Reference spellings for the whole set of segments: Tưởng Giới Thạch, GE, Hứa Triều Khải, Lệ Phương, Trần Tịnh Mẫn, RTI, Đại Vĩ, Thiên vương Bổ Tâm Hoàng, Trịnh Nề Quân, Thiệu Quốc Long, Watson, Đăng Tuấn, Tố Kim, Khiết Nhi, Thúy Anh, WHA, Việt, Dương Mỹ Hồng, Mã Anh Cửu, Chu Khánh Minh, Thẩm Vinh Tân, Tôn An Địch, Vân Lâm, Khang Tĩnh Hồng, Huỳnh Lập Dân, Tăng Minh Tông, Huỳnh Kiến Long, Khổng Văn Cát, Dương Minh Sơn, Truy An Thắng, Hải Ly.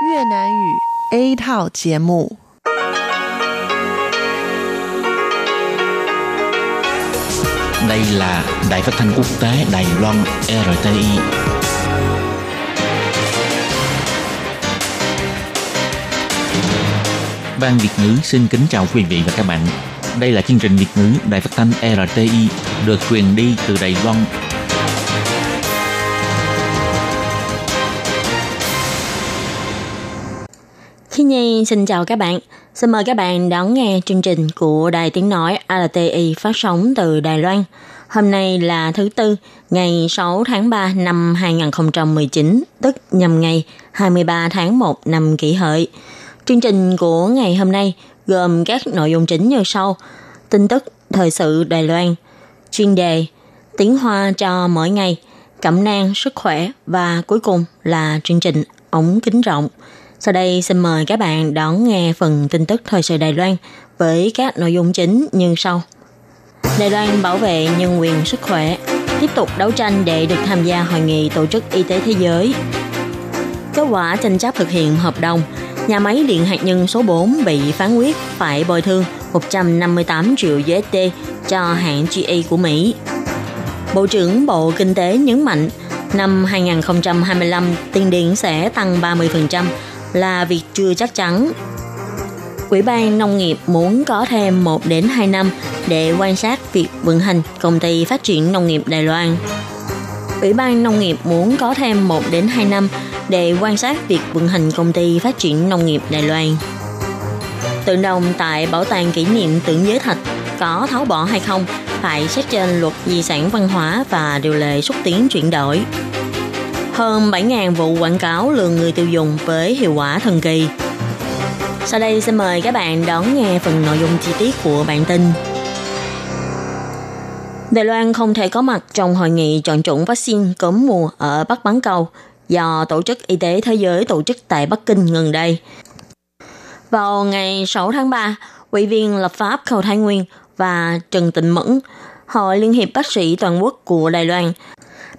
Việt Nam ngữ A thảo节目. Đây là Đài Phát thanh Quốc tế Đài Loan RTI. Ban Việt ngữ xin kính chào quý vị và các bạn. Đây là chương trình Việt ngữ Đài Phát thanh RTI được truyền đi từ Đài Loan. Khi Nhi xin chào các bạn. Xin mời các bạn đón nghe chương trình của Đài Tiếng Nói RTI phát sóng từ Đài Loan. Hôm nay là thứ Tư, ngày 6 tháng 3 năm 2019, tức nhằm ngày 23 tháng 1 năm Kỷ Hợi. Chương trình của ngày hôm nay gồm các nội dung chính như sau. Tin tức thời sự Đài Loan, chuyên đề tiếng Hoa cho mỗi ngày, cẩm nang sức khỏe và cuối cùng là chương trình ống kính rộng. Sau đây xin mời các bạn đón nghe phần tin tức thời sự Đài Loan với các nội dung chính như sau. Đài Loan bảo vệ nhân quyền sức khỏe, tiếp tục đấu tranh để được tham gia hội nghị Tổ chức Y tế Thế giới. Kết quả tranh chấp thực hiện hợp đồng, nhà máy điện hạt nhân số 4 bị phán quyết phải bồi thường 158 triệu USD cho hãng GE của Mỹ. Bộ trưởng Bộ Kinh tế nhấn mạnh, năm 2025 tiền điện sẽ tăng 30%. Là việc chưa chắc chắn. Ủy ban Nông nghiệp muốn có thêm 1 đến 2 năm để quan sát việc vận hành Công ty Phát triển Nông nghiệp Đài Loan. Ủy ban Nông nghiệp muốn có thêm 1 đến 2 năm để quan sát việc vận hành Công ty Phát triển Nông nghiệp Đài Loan. Tượng đồng tại Bảo tàng kỷ niệm Tưởng Giới Thạch có tháo bỏ hay không phải xét trên luật di sản văn hóa và điều lệ xúc tiến chuyển đổi. Hơn 7.000 vụ quảng cáo lừa người tiêu dùng với hiệu quả thần kỳ. Sau đây xin mời các bạn đón nghe phần nội dung chi tiết của bản tin. Đài Loan không thể có mặt trong hội nghị chọn chủng vaccine cúm mùa ở Bắc Bán Cầu do Tổ chức Y tế Thế giới tổ chức tại Bắc Kinh gần đây. Vào ngày 6 tháng 3, Ủy viên lập pháp Khâu Thái Nguyên và Trần Tịnh Mẫn, Hội Liên hiệp Bác sĩ Toàn quốc của Đài Loan,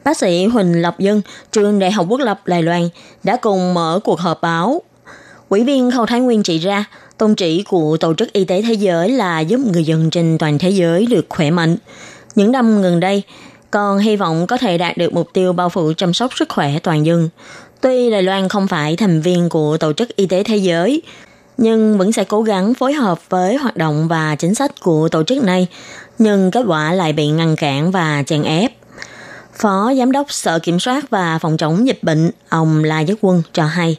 bác sĩ Huỳnh Lập Dân, trường Đại học Quốc lập Đài Loan đã cùng mở cuộc họp báo. Ủy viên Khâu Thái Nguyên chỉ ra, tôn chỉ của Tổ chức Y tế Thế giới là giúp người dân trên toàn thế giới được khỏe mạnh. Những năm gần đây, còn hy vọng có thể đạt được mục tiêu bao phủ chăm sóc sức khỏe toàn dân. Tuy Đài Loan không phải thành viên của Tổ chức Y tế Thế giới, nhưng vẫn sẽ cố gắng phối hợp với hoạt động và chính sách của tổ chức này, nhưng kết quả lại bị ngăn cản và chèn ép. Phó Giám đốc Sở Kiểm soát và Phòng chống dịch bệnh, ông Lai Nhất Quân cho hay,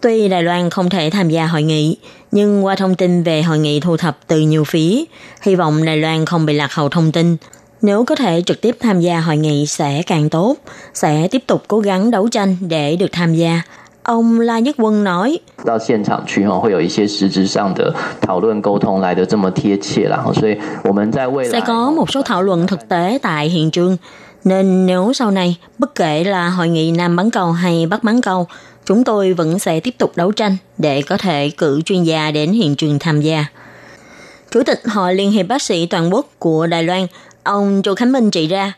tuy Đài Loan không thể tham gia hội nghị, nhưng qua thông tin về hội nghị thu thập từ nhiều phía, hy vọng Đài Loan không bị lạc hậu thông tin. Nếu có thể trực tiếp tham gia hội nghị sẽ càng tốt, sẽ tiếp tục cố gắng đấu tranh để được tham gia. Ông La Nhất Quân nói, sẽ có một số thảo luận thực tế tại hiện trường, nên nếu sau này, bất kể là hội nghị Nam Bán Cầu hay Bắc Bán Cầu, chúng tôi vẫn sẽ tiếp tục đấu tranh để có thể cử chuyên gia đến hiện trường tham gia. Chủ tịch Hội Liên hiệp Bác sĩ Toàn quốc của Đài Loan, ông Chu Khánh Minh chỉ ra,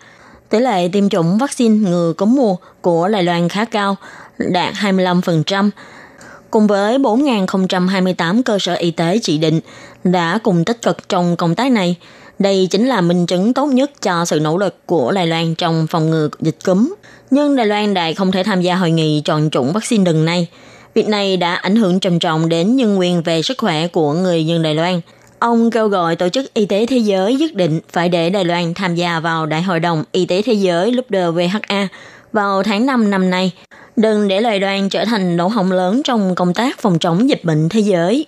tỷ lệ tiêm chủng vaccine ngừa cúm mùa của Đài Loan khá cao, đạt 25%, cùng với 4.028 cơ sở y tế chỉ định đã cùng tích cực trong công tác này. Đây chính là minh chứng tốt nhất cho sự nỗ lực của Đài Loan trong phòng ngừa dịch cúm. Nhưng Đài Loan lại không thể tham gia hội nghị chọn chủng vaccine lần này. Việc này đã ảnh hưởng trầm trọng đến nhân quyền về sức khỏe của người dân Đài Loan. Ông kêu gọi Tổ chức Y tế Thế giới nhất định phải để Đài Loan tham gia vào Đại hội đồng Y tế Thế giới WHA vào tháng 5 năm nay. Đừng để Đài Loan trở thành lỗ hổng lớn trong công tác phòng chống dịch bệnh thế giới.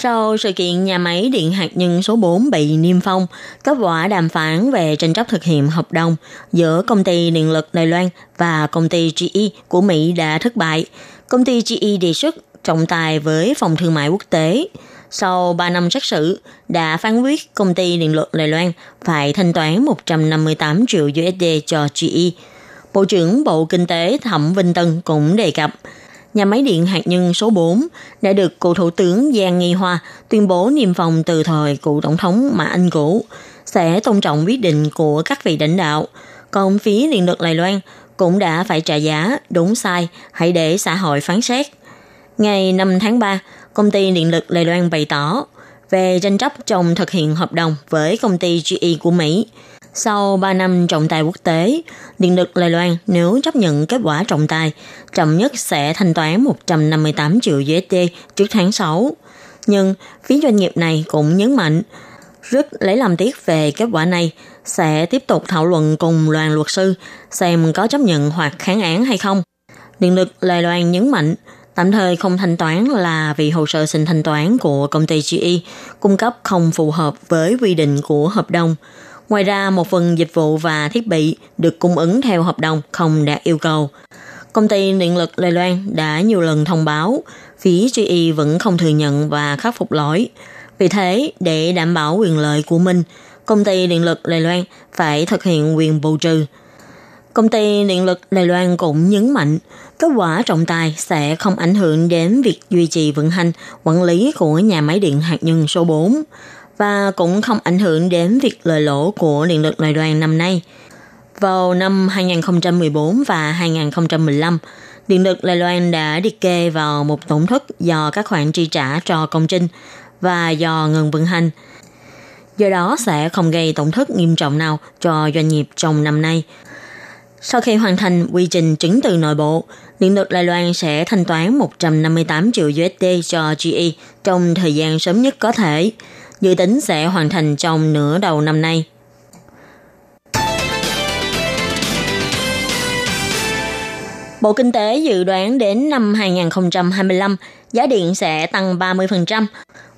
Sau sự kiện nhà máy điện hạt nhân số 4 bị niêm phong, kết quả đàm phán về tranh chấp thực hiện hợp đồng giữa Công ty Điện lực Đài Loan và Công ty GE của Mỹ đã thất bại. Công ty GE đề xuất trọng tài với Phòng Thương mại Quốc tế. Sau 3 năm xét xử, đã phán quyết Công ty Điện lực Đài Loan phải thanh toán 158 triệu USD cho GE. Bộ trưởng Bộ Kinh tế Thẩm Vinh Tân cũng đề cập, nhà máy điện hạt nhân số 4 đã được cựu Thủ tướng Giang Nghi tuyên bố niêm phong từ thời cựu Tổng thống Mã Anh Cửu, sẽ tôn trọng quyết định của các vị lãnh đạo. Còn phía Điện lực Đài Loan, cũng đã phải trả giá, đúng sai, hãy để xã hội phán xét. Ngày 5 tháng 3, Công ty Điện lực Đài Loan bày tỏ về tranh chấp trong thực hiện hợp đồng với công ty GE của Mỹ. Sau 3 năm trọng tài quốc tế, Điện lực Đài Loan nếu chấp nhận kết quả trọng tài, chậm nhất sẽ thanh toán 158 triệu USD trước tháng 6. Nhưng phía doanh nghiệp này cũng nhấn mạnh, rất lấy làm tiếc về kết quả này, sẽ tiếp tục thảo luận cùng đoàn luật sư xem có chấp nhận hoặc kháng án hay không. Điện lực Đài Loan nhấn mạnh, tạm thời không thanh toán là vì hồ sơ xin thanh toán của công ty GE cung cấp không phù hợp với quy định của hợp đồng. Ngoài ra, một phần dịch vụ và thiết bị được cung ứng theo hợp đồng không đạt yêu cầu. Công ty Điện lực Đài Loan đã nhiều lần thông báo, phía GE vẫn không thừa nhận và khắc phục lỗi. Vì thế, để đảm bảo quyền lợi của mình, Công ty Điện lực Đài Loan phải thực hiện quyền bù trừ. Công ty Điện lực Đài Loan cũng nhấn mạnh, kết quả trọng tài sẽ không ảnh hưởng đến việc duy trì vận hành, quản lý của nhà máy điện hạt nhân số 4 và cũng không ảnh hưởng đến việc lời lỗ của Điện lực Đài Loan năm nay. Vào năm 2014 và 2015, Điện lực Đài Loan đã liệt kê vào một tổn thất do các khoản chi trả cho công trình và do ngừng vận hành. Do đó sẽ không gây tổn thất nghiêm trọng nào cho doanh nghiệp trong năm nay. Sau khi hoàn thành quy trình chứng từ nội bộ, Điện lực Đài Loan sẽ thanh toán 158 triệu USD cho GE trong thời gian sớm nhất có thể. Dự tính sẽ hoàn thành trong nửa đầu năm nay. Bộ Kinh tế dự đoán đến năm 2025, giá điện sẽ tăng 30%.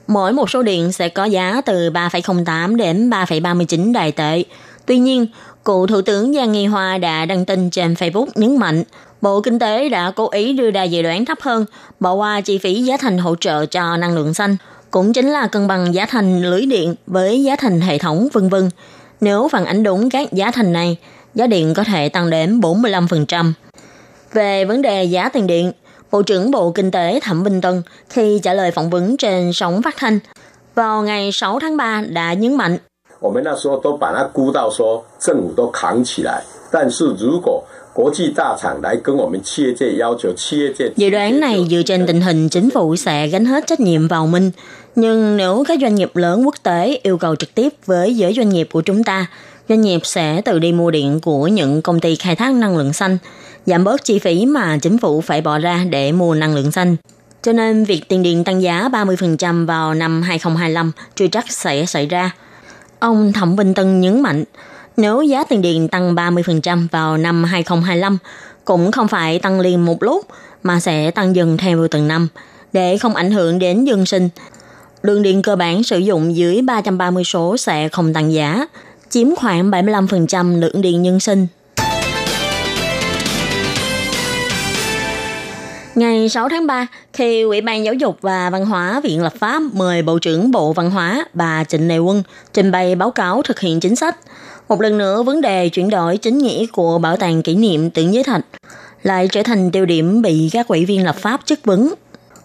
Mỗi một số điện sẽ có giá từ 3,08 đến 3,39 Đài tệ. Tuy nhiên, cựu Thủ tướng Giang Nghi đã đăng tin trên Facebook nhấn mạnh, Bộ Kinh tế đã cố ý đưa ra dự đoán thấp hơn, bỏ qua chi phí giá thành hỗ trợ cho năng lượng xanh, cũng chính là cân bằng giá thành lưới điện với giá thành hệ thống v.v. Nếu phản ánh đúng các giá thành này, giá điện có thể tăng đến 45%. Về vấn đề giá tiền điện, Bộ trưởng Bộ Kinh tế Thẩm Vinh Tân khi trả lời phỏng vấn trên sóng phát thanh vào ngày 6 tháng 3 đã nhấn mạnh, dự đoán này dựa trên tình hình chính phủ sẽ gánh hết trách nhiệm vào mình. Nhưng nếu các doanh nghiệp lớn quốc tế yêu cầu trực tiếp với giới doanh nghiệp của chúng ta, doanh nghiệp sẽ tự đi mua điện của những công ty khai thác năng lượng xanh, giảm bớt chi phí mà chính phủ phải bỏ ra để mua năng lượng xanh. Cho nên việc tiền điện tăng giá 30% vào năm 2025 chưa chắc sẽ xảy ra. Ông Thẩm Vinh Tân nhấn mạnh, nếu giá tiền điện tăng 30% vào năm 2025, cũng không phải tăng liền một lúc mà sẽ tăng dần theo từng năm, để không ảnh hưởng đến dân sinh. Đường điện cơ bản sử dụng dưới 330 số sẽ không tăng giá, chiếm khoảng 75% lượng điện nhân sinh. Ngày 6 tháng 3, khi Ủy ban Giáo dục và Văn hóa Viện Lập pháp mời Bộ trưởng Bộ Văn hóa bà Trịnh Nề Quân trình bày báo cáo thực hiện chính sách, một lần nữa vấn đề chuyển đổi chính nghĩa của Bảo tàng Kỷ niệm Tưởng Giới Thạch lại trở thành tiêu điểm bị các ủy viên lập pháp chất vấn.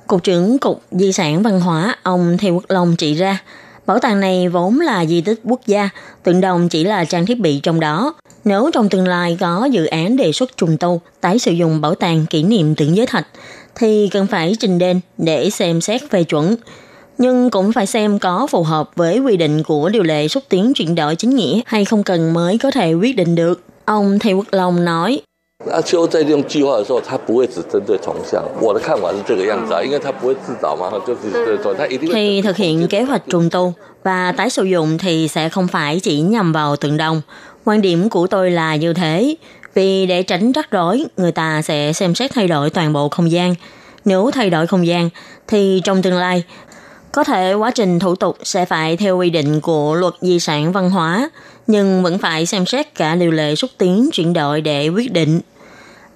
Cục trưởng Cục Di sản Văn hóa ông Thiệu Quốc Long chỉ ra, bảo tàng này vốn là di tích quốc gia, tượng đồng chỉ là trang thiết bị trong đó. Nếu trong tương lai có dự án đề xuất trùng tu, tái sử dụng bảo tàng kỷ niệm Tưởng Giới Thạch, thì cần phải trình lên để xem xét phê chuẩn. Nhưng cũng phải xem có phù hợp với quy định của điều lệ xúc tiến chuyển đổi chính nghĩa hay không cần mới có thể quyết định được. Ông Thầy Quốc Long nói, khi thực hiện kế hoạch trùng tu và tái sử dụng thì sẽ không phải chỉ nhằm vào tượng đồng. Quan điểm của tôi là như thế, vì để tránh rắc rối, người ta sẽ xem xét thay đổi toàn bộ không gian. Nếu thay đổi không gian, thì trong tương lai, có thể quá trình thủ tục sẽ phải theo quy định của luật di sản văn hóa, nhưng vẫn phải xem xét cả điều lệ xúc tiến chuyển đổi để quyết định.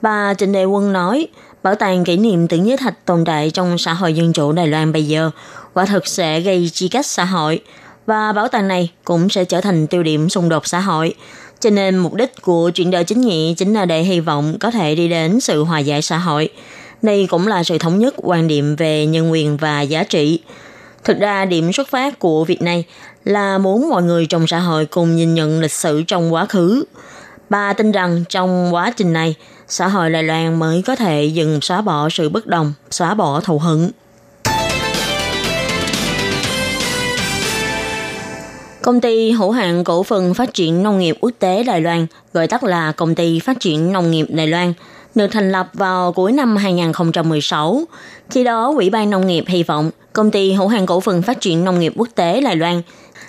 Bà Trịnh Nề Quân nói, bảo tàng kỷ niệm Tưởng Giới Thạch tồn tại trong xã hội dân chủ Đài Loan bây giờ, quả thực sẽ gây chia cách xã hội, và bảo tàng này cũng sẽ trở thành tiêu điểm xung đột xã hội. Cho nên mục đích của chuyển đổi chính nghĩa chính là để hy vọng có thể đi đến sự hòa giải xã hội. Đây cũng là sự thống nhất quan điểm về nhân quyền và giá trị. Thực ra điểm xuất phát của việc này là muốn mọi người trong xã hội cùng nhìn nhận lịch sử trong quá khứ. Bà tin rằng trong quá trình này, xã hội Đài Loan mới có thể dừng xóa bỏ sự bất đồng, xóa bỏ thù hận. Công ty hữu hạn cổ phần phát triển nông nghiệp quốc tế Đài Loan, gọi tắt là Công ty Phát triển Nông nghiệp Đài Loan, được thành lập vào cuối năm 2016. Khi đó, Ủy ban Nông nghiệp hy vọng Công ty hữu hạn cổ phần phát triển nông nghiệp quốc tế Đài Loan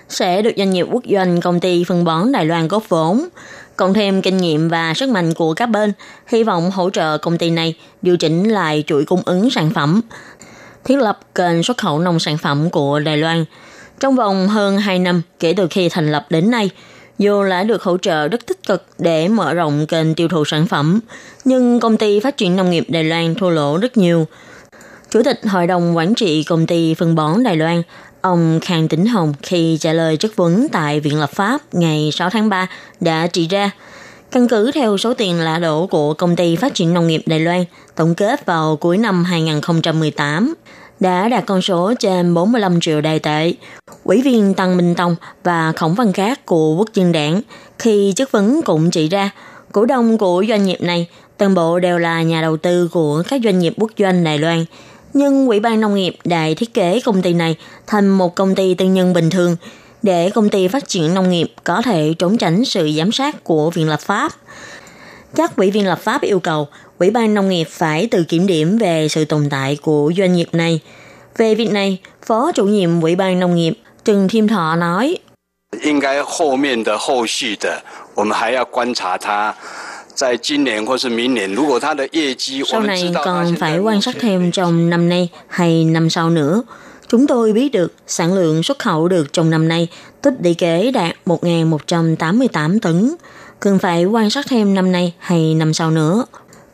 sẽ được doanh nghiệp quốc doanh công ty phân bón Đài Loan góp vốn, cộng thêm kinh nghiệm và sức mạnh của các bên, hy vọng hỗ trợ công ty này điều chỉnh lại chuỗi cung ứng sản phẩm, thiết lập kênh xuất khẩu nông sản phẩm của Đài Loan. Trong vòng hơn 2 năm kể từ khi thành lập đến nay, dù đã được hỗ trợ rất tích cực để mở rộng kênh tiêu thụ sản phẩm, nhưng Công ty Phát triển Nông nghiệp Đài Loan thua lỗ rất nhiều. Chủ tịch Hội đồng Quản trị Công ty Phân bón Đài Loan, ông Khang Tĩnh Hồng, khi trả lời chất vấn tại Viện Lập pháp ngày 6 tháng 3 đã chỉ ra, căn cứ theo số tiền lạ đổ của Công ty Phát triển Nông nghiệp Đài Loan tổng kết vào cuối năm 2018, đã đạt con số trên 45 triệu Đài tệ. Ủy viên Tăng Minh Tông và Khổng Văn Cát của Quốc dân đảng khi chất vấn cũng chỉ ra, cổ đông của doanh nghiệp này toàn bộ đều là nhà đầu tư của các doanh nghiệp quốc doanh Đài Loan. Nhưng Ủy ban Nông nghiệp đã thiết kế công ty này thành một công ty tư nhân bình thường để Công ty Phát triển Nông nghiệp có thể trốn tránh sự giám sát của Viện Lập pháp. Các ủy viên lập pháp yêu cầu Ủy ban Nông nghiệp phải tự kiểm điểm về sự tồn tại của doanh nghiệp này. Về việc này, Phó chủ nhiệm Ủy ban Nông nghiệp Trần Thiêm Thọ nói, sau này còn phải quan sát thêm trong năm nay hay năm sau nữa. Chúng tôi biết được sản lượng xuất khẩu được trong năm nay tích lũy kế đạt 1.188 tấn. Cần phải quan sát thêm năm nay hay năm sau nữa.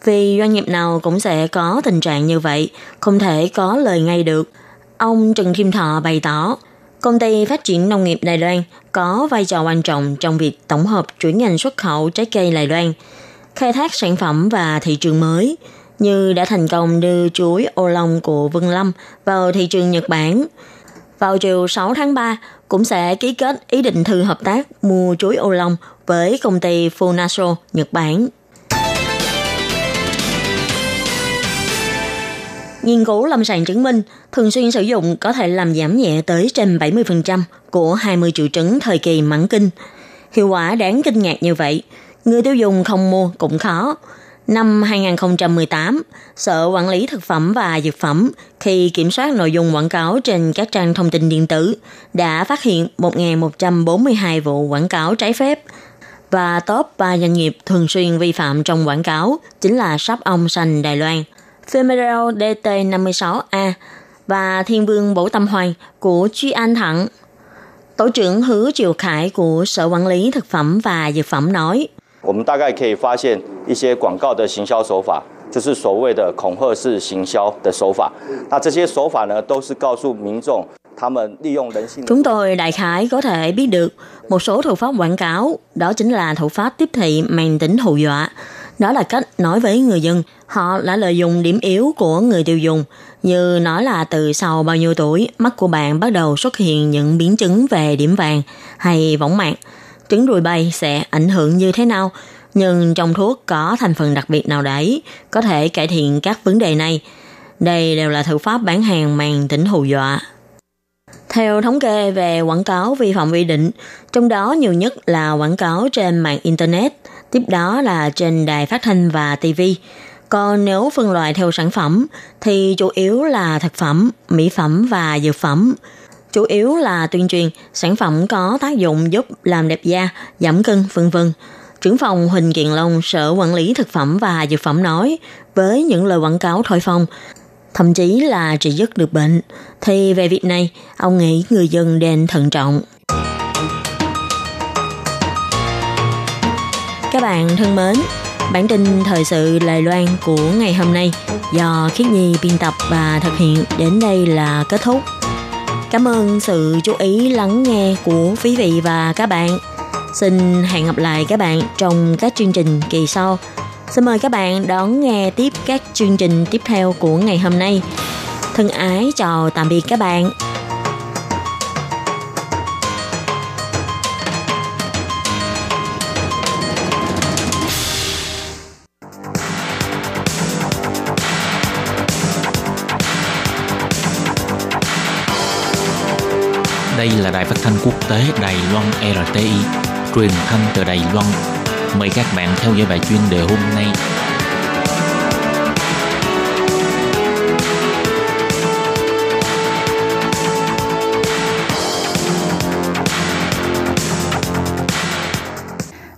Vì doanh nghiệp nào cũng sẽ có tình trạng như vậy, không thể có lời ngay được. Ông Trần Thiêm Thọ bày tỏ, Công ty Phát triển Nông nghiệp Đài Loan có vai trò quan trọng trong việc tổng hợp chuỗi ngành xuất khẩu trái cây Đài Loan, khai thác sản phẩm và thị trường mới, như đã thành công đưa chuối ô long của Vân Lâm vào thị trường Nhật Bản. Vào chiều 6 tháng 3, cũng sẽ ký kết ý định thư hợp tác mua chuối ô long với công ty Funaso, Nhật Bản. Nghiên cứu lâm sàng chứng minh, thường xuyên sử dụng có thể làm giảm nhẹ tới trên 70% của 20 triệu chứng thời kỳ mãn kinh. Hiệu quả đáng kinh ngạc như vậy, người tiêu dùng không mua cũng khó. Năm 2018, Sở Quản lý Thực phẩm và Dược phẩm khi kiểm soát nội dung quảng cáo trên các trang thông tin điện tử đã phát hiện 1.142 vụ quảng cáo trái phép, và top 3 doanh nghiệp thường xuyên vi phạm trong quảng cáo chính là Sáp Ông Xanh Đài Loan, Femeral DT56A và Thiên vương Bổ Tâm Hoàng của Truy An Thắng. Tổ trưởng Hứa Triều Khải của Sở Quản lý Thực phẩm và Dược phẩm nói, chúng tôi đại khái có thể biết được một số thủ pháp quảng cáo, đó chính là thủ pháp tiếp thị mang tính hù dọa. Đó là cách nói với người dân, họ đã lợi dụng điểm yếu của người tiêu dùng, như nói là từ sau bao nhiêu tuổi, mắt của bạn bắt đầu xuất hiện những biến chứng về điểm vàng hay võng mạc, trứng ruồi bay sẽ ảnh hưởng như thế nào, nhưng trong thuốc có thành phần đặc biệt nào đấy có thể cải thiện các vấn đề này. Đây đều là thủ pháp bán hàng mang tính hù dọa. Theo thống kê về quảng cáo vi phạm quy định, trong đó nhiều nhất là quảng cáo trên mạng Internet, tiếp đó là trên đài phát thanh và TV. Còn nếu phân loại theo sản phẩm, thì chủ yếu là thực phẩm, mỹ phẩm và dược phẩm. Chủ yếu là tuyên truyền sản phẩm có tác dụng giúp làm đẹp da, giảm cân, v.v. Trưởng phòng Huỳnh Kiến Long, Sở Quản lý Thực phẩm và Dược phẩm nói, với những lời quảng cáo thổi phồng, thậm chí là trị dứt được bệnh, thì về việc này, ông nghĩ người dân nên thận trọng. Các bạn thân mến, bản tin thời sự Đài Loan của ngày hôm nay do Khiết Nhi biên tập và thực hiện đến đây là kết thúc. Cảm ơn sự chú ý lắng nghe của quý vị và các bạn. Xin hẹn gặp lại các bạn trong các chương trình kỳ sau. Xin mời các bạn đón nghe tiếp các chương trình tiếp theo của ngày hôm nay. Thân ái chào tạm biệt các bạn. Đây là đài phát thanh quốc tế Đài Loan RTI, truyền thanh từ Đài Loan. Mời các bạn theo dõi bài chuyên đề hôm nay.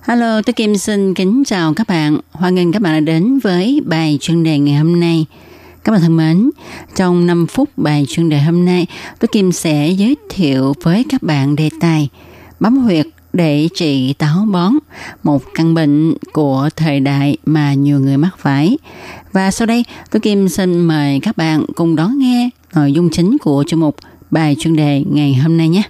Hello, tôi Kim xin kính chào các bạn. Hoan nghênh các bạn đã đến với bài chuyên đề ngày hôm nay. Các bạn thân mến, trong 5 phút bài chuyên đề hôm nay, tôi Kim sẽ giới thiệu với các bạn đề tài bấm huyệt để trị táo bón, một căn bệnh của thời đại mà nhiều người mắc phải. Và sau đây, tôi Kim xin mời các bạn cùng đón nghe nội dung chính của chương mục bài chuyên đề ngày hôm nay nhé.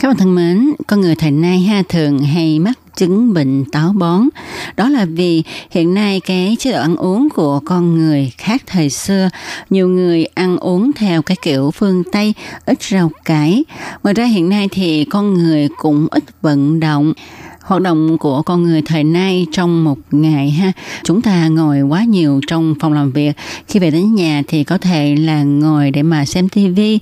Các bạn thân mến, con người thời nay thường hay mắc chứng bệnh táo bón. Đó là vì hiện nay cái chế độ ăn uống của con người khác thời xưa. Nhiều người ăn uống theo cái kiểu phương Tây, ít rau cải. Ngoài ra hiện nay thì con người cũng ít vận động. Hoạt động của con người thời nay trong một ngày chúng ta ngồi quá nhiều trong phòng làm việc. Khi về đến nhà thì có thể là ngồi để mà xem tivi,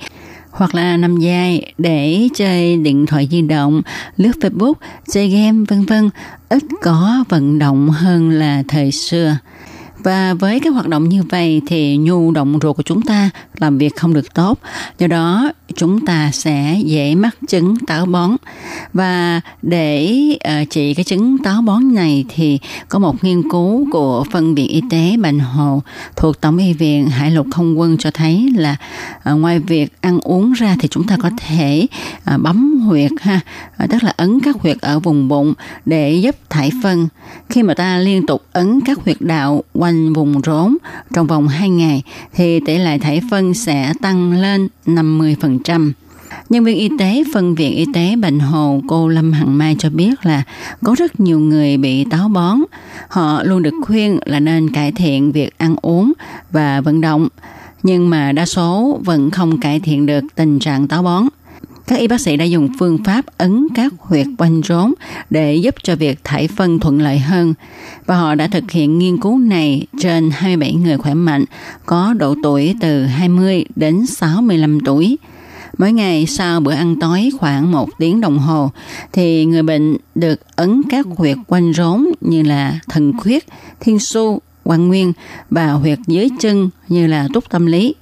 hoặc là nằm dài để chơi điện thoại di động, lướt Facebook, chơi game vân vân, ít có vận động hơn là thời xưa. Và với cái hoạt động như vậy thì nhu động ruột của chúng ta làm việc không được tốt, do đó chúng ta sẽ dễ mắc chứng táo bón. Và để trị cái chứng táo bón này thì có một nghiên cứu của phân viện y tế Bành Hồ thuộc Tổng y viện Hải lục Không quân cho thấy là ngoài việc ăn uống ra thì chúng ta có thể bấm huyệt tức là ấn các huyệt ở vùng bụng để giúp thải phân. Khi mà ta liên tục ấn các huyệt đạo quanh vùng rốn trong vòng 2 ngày thì tỷ lệ thải phân sẽ tăng lên 50%. Nhân viên y tế phân viện y tế Bành Hồ, cô Lâm Hằng Mai cho biết là có rất nhiều người bị táo bón. Họ luôn được khuyên là nên cải thiện việc ăn uống và vận động, nhưng mà đa số vẫn không cải thiện được tình trạng táo bón. Các y bác sĩ đã dùng phương pháp ấn các huyệt quanh rốn để giúp cho việc thải phân thuận lợi hơn. Và họ đã thực hiện nghiên cứu này trên 27 người khỏe mạnh, có độ tuổi từ 20 đến 65 tuổi. Mỗi ngày sau bữa ăn tối khoảng 1 tiếng đồng hồ, thì người bệnh được ấn các huyệt quanh rốn như là thần khuyết, thiên su, quan nguyên và huyệt dưới chân như là túc tâm lý.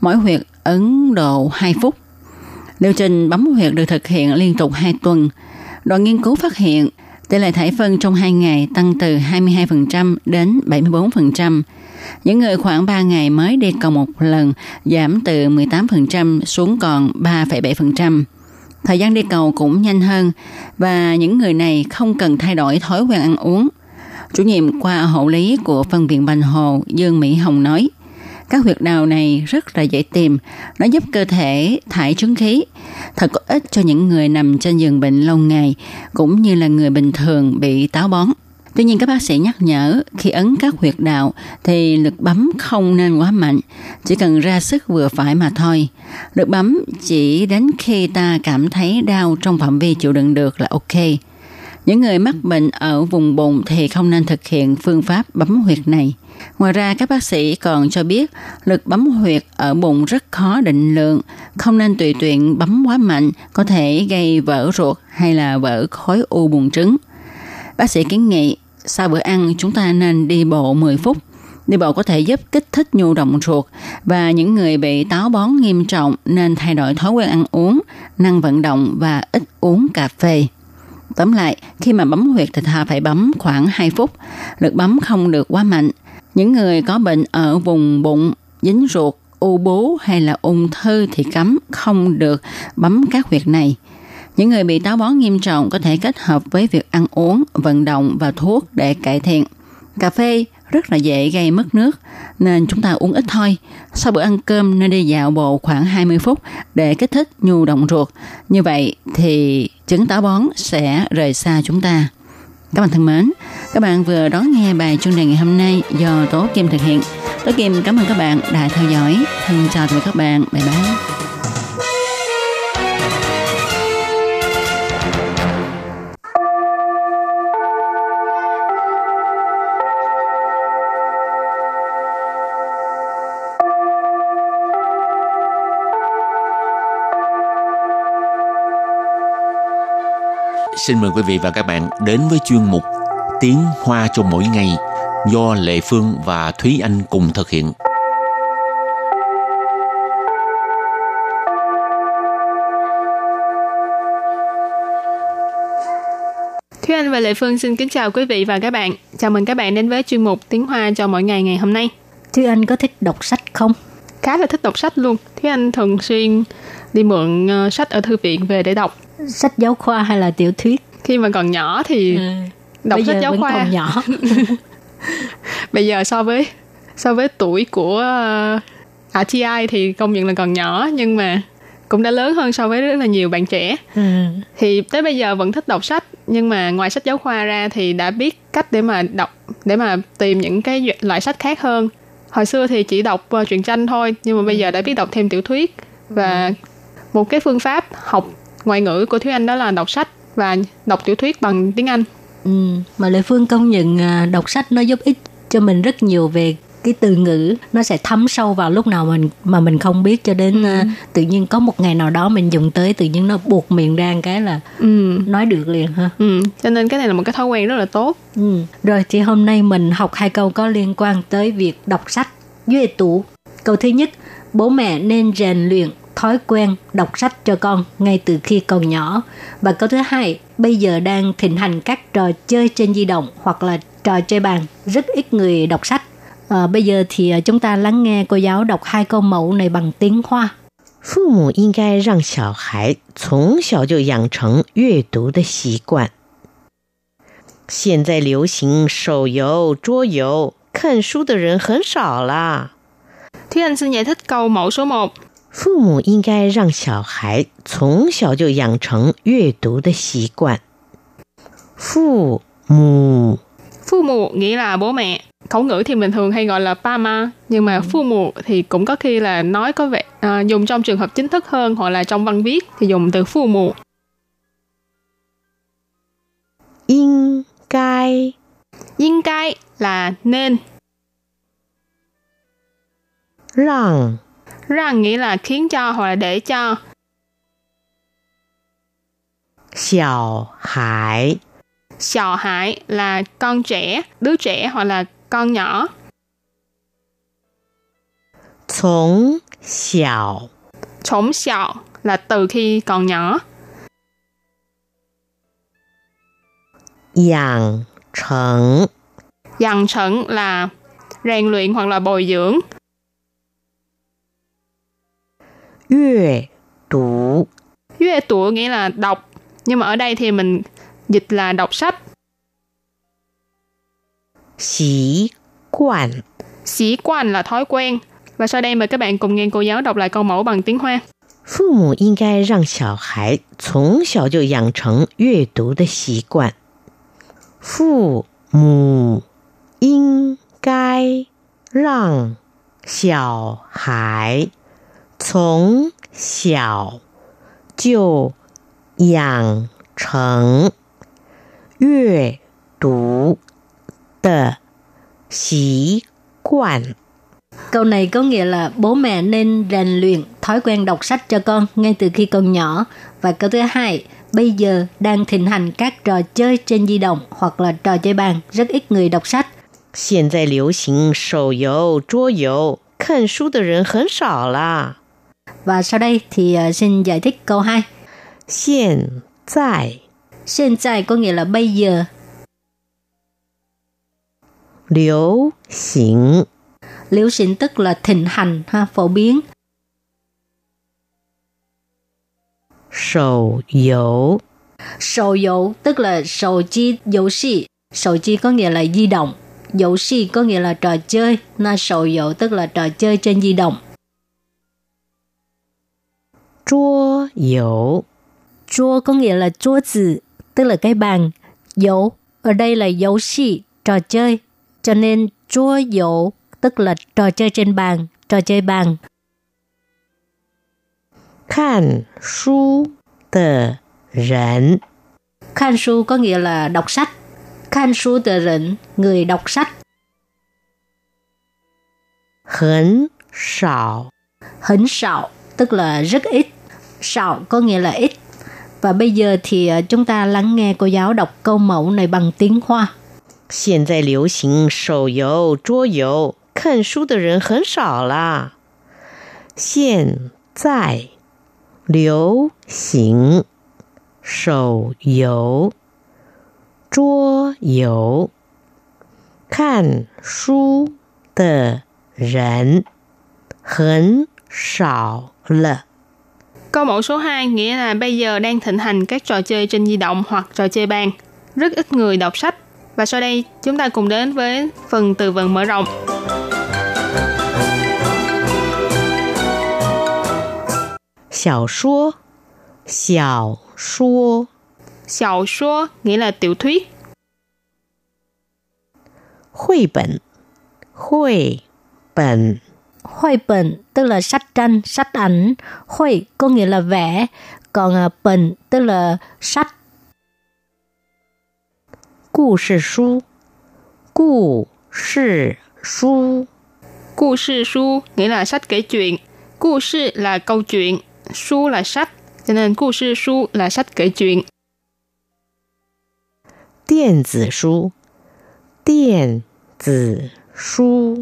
Mỗi huyệt ấn độ 2 phút. Liệu trình bấm huyệt được thực hiện liên tục 2 tuần. Đoàn nghiên cứu phát hiện tỷ lệ thải phân trong 2 ngày tăng từ 22% đến 74%. Những người khoảng 3 ngày mới đi cầu một lần giảm từ 18% xuống còn 3,7%. Thời gian đi cầu cũng nhanh hơn và những người này không cần thay đổi thói quen ăn uống. Chủ nhiệm khoa hộ lý của Phân viện Bành Hồ Dương Mỹ Hồng nói, các huyệt đạo này rất là dễ tìm, nó giúp cơ thể thải trướng khí, thật có ích cho những người nằm trên giường bệnh lâu ngày, cũng như là người bình thường bị táo bón. Tuy nhiên các bác sĩ nhắc nhở khi ấn các huyệt đạo thì lực bấm không nên quá mạnh, chỉ cần ra sức vừa phải mà thôi. Lực bấm chỉ đến khi ta cảm thấy đau trong phạm vi chịu đựng được là ok. Những người mắc bệnh ở vùng bụng thì không nên thực hiện phương pháp bấm huyệt này. Ngoài ra, các bác sĩ còn cho biết lực bấm huyệt ở bụng rất khó định lượng, không nên tùy tiện bấm quá mạnh, có thể gây vỡ ruột hay là vỡ khối u buồng trứng. Bác sĩ kiến nghị, sau bữa ăn chúng ta nên đi bộ 10 phút. Đi bộ có thể giúp kích thích nhu động ruột và những người bị táo bón nghiêm trọng nên thay đổi thói quen ăn uống, năng vận động và ít uống cà phê. Tóm lại, khi mà bấm huyệt thì ta phải bấm khoảng 2 phút, lực bấm không được quá mạnh. Những người có bệnh ở vùng bụng, dính ruột, u bướu hay là ung thư thì cấm không được bấm các huyệt này. Những người bị táo bón nghiêm trọng có thể kết hợp với việc ăn uống, vận động và thuốc để cải thiện. Cà phê rất là dễ gây mất nước nên chúng ta uống ít thôi. Sau bữa ăn cơm nên đi dạo bộ khoảng 20 phút để kích thích nhu động ruột. Như vậy thì chứng táo bón sẽ rời xa chúng ta. Các bạn thân mến, các bạn vừa đón nghe bài chuyên đề ngày hôm nay do Tố Kim thực hiện. Tố Kim cảm ơn các bạn đã theo dõi. Thân chào tạm biệt các bạn. Bye bye. xin mời quý vị và các bạn đến với chuyên mục Tiếng Hoa trong mỗi ngày do Lệ Phương và Thúy Anh cùng thực hiện. Thúy Anh và Lệ Phương xin kính chào quý vị và các bạn. Chào mừng các bạn đến với chuyên mục Tiếng Hoa cho mỗi ngày ngày hôm nay. Thúy Anh có thích đọc sách không? Khá là thích đọc sách luôn. Thúy Anh thường xuyên đi mượn sách ở thư viện về để đọc. Sách giáo khoa hay là tiểu thuyết? Khi mà còn nhỏ thì đọc sách giáo khoa. Còn nhỏ. Bây giờ so với tuổi của RTI thì công nhận là còn nhỏ, nhưng mà cũng đã lớn hơn so với rất là nhiều bạn trẻ. Thì tới bây giờ vẫn thích đọc sách, nhưng mà ngoài sách giáo khoa ra thì đã biết cách để mà đọc, để mà tìm những cái loại sách khác hơn. Hồi xưa thì chỉ đọc truyện tranh thôi, nhưng mà bây giờ đã biết đọc thêm tiểu thuyết. Và một cái phương pháp học ngoại ngữ của Thúy Anh đó là đọc sách và đọc tiểu thuyết bằng tiếng Anh. Mà Lê Phương công nhận đọc sách nó giúp ích cho mình rất nhiều về cái từ ngữ, nó sẽ thấm sâu vào lúc nào mình không biết, cho đến tự nhiên có một ngày nào đó mình dùng tới, tự nhiên nó buột miệng ra một cái là nói được liền ha. Cho nên cái này là một cái thói quen rất là tốt. Rồi thì hôm nay mình học hai câu có liên quan tới việc đọc sách. Duyệt tủ. Câu thứ nhất, bố mẹ nên rèn luyện thói quen đọc sách cho con ngay từ khi còn nhỏ. Và câu thứ hai, bây giờ đang thịnh hành các trò chơi trên di động hoặc là trò chơi bàn, rất ít người đọc sách. Bây giờ thì chúng ta lắng nghe cô giáo đọc hai câu mẫu này bằng tiếng Hoa. Phụ mẫu nên dạy cho con cái từ nhỏ đã养成阅读的习惯。现在流行手游、桌游，看书的人很少啦。Thúy Anh xin giải thích câu mẫu số 1. Phụ mẫu nên dạy cho con cái từ nhỏ đã养成阅读的习惯。Phụ mẫu nghĩa là bố mẹ. Khẩu ngữ thì mình thường hay gọi là ba ma, nhưng mà phu mụ thì cũng có khi là nói có vẻ dùng trong trường hợp chính thức hơn, hoặc là trong văn viết thì dùng từ phu mụ. Yên cai là nên. Rằng nghĩa là khiến cho hoặc là để cho. Xiao hải là con trẻ, đứa trẻ hoặc là con nhỏ. Chống xiao là từ khi còn nhỏ. Yang chẩn là rèn luyện hoặc là bồi dưỡng. Yue tủ nghĩa là đọc, nhưng mà ở đây thì mình dịch là đọc sách. Sĩ quan là thói quen. Và sau đây mời các bạn cùng nghe cô giáo đọc lại câu mẫu bằng tiếng Hoa. Phụ mẫu nên dạy cho con cái từ nhỏ đã养成阅读的习惯。Phụ mẫu nên dạy cho con cái từ nhỏ đã养成阅读习惯. Câu này có nghĩa là bố mẹ nên rèn luyện thói quen đọc sách cho con ngay từ khi còn nhỏ. Và câu thứ hai, bây giờ đang thịnh hành các trò chơi trên di động hoặc là trò chơi bàn, rất ít người đọc sách. Hiện tại lưu hành sổ yếu, trò yếu, xem sách de ren hen shao la. Và sau đây thì xin giải thích câu 2. Hiện tại có nghĩa là bây giờ. Liễu xỉn tức là thịnh hành ha, phổ biến. Sầu dấu tức là sầu chi dấu xì. Sầu chi có nghĩa là di động, dấu xì có nghĩa là trò chơi, nên sầu dấu tức là trò chơi trên di động. Chúa có nghĩa là chúa tử, tức là cái bàn. Dấu ở đây là dấu xì, trò chơi, cho nên chúa dỗ tức là trò chơi trên bàn, trò chơi bàn. Khán su có nghĩa là đọc sách. Khán su de ren, người đọc sách. Hấn sảo tức là rất ít. Sảo có nghĩa là ít. Và bây giờ thì chúng ta lắng nghe cô giáo đọc câu mẫu này bằng tiếng Hoa. Hiện tại lưu hành sổ yếu, chúa yếu, khăn sưu de rừng hẳn sảo la. Hiện tại lưu hành sổ yếu, chúa yếu, khăn sưu de rừng hẳn sảo la. Câu mẫu số 2 nghĩa là bây giờ đang thịnh hành các trò chơi trên di động hoặc trò chơi bàn. Rất ít người đọc sách. Và sau đây chúng ta cùng đến với phần từ vựng mở rộng. Xiao số. Xiao số. Xiao số nghĩa là tiểu thuyết. Huì bẩn. Huì bẩn. Hội bẩn tức là sách tranh, sách ảnh. Hội có nghĩa là vẽ, còn bẩn tức là sách. Cụ sự su. Cụ sự su. Cụ sự su nghĩa là sách kể chuyện. Cụ sự là câu chuyện, su là sách, cho nên cụ sự su là sách kể chuyện. Điện tử su. Điện tử su.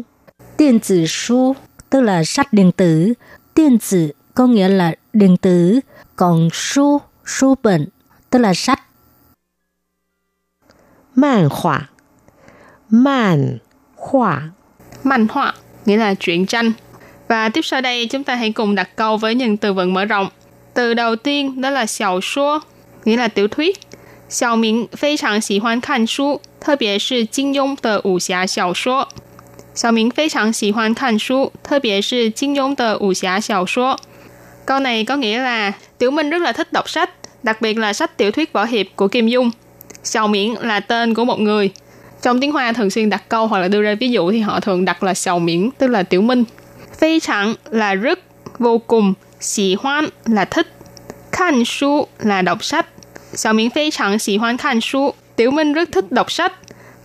Điện tử su tức là sách điện tử. Điện tử có nghĩa là điện tử, còn su, su bẩn tức là sách. Mạn họa. Mạn họa. Mạn họa nghĩa là truyện tranh. Và tiếp sau đây chúng ta hãy cùng đặt câu với những từ vựng mở rộng. Từ đầu tiên đó là xiao shuo, nghĩa là tiểu thuyết. Xiao Ming 非常喜欢看书, 特别是金庸的武侠小说. Xiao Ming 非常喜欢看书,特别是金庸的武侠小说. Câu này có nghĩa là Tiểu Minh rất là thích đọc sách, đặc biệt là sách tiểu thuyết võ hiệp của Kim Dung. Xiao Ming là tên của một người. Trong tiếng Hoa thường xuyên đặt câu hoặc là đưa ra ví dụ thì họ thường đặt là Xiao Ming, tức là Tiểu Minh. 非常 là rất, vô cùng, 喜欢 là thích, 看书 là đọc sách. Xiao Ming 非常喜欢看书, Tiểu Minh rất thích đọc sách.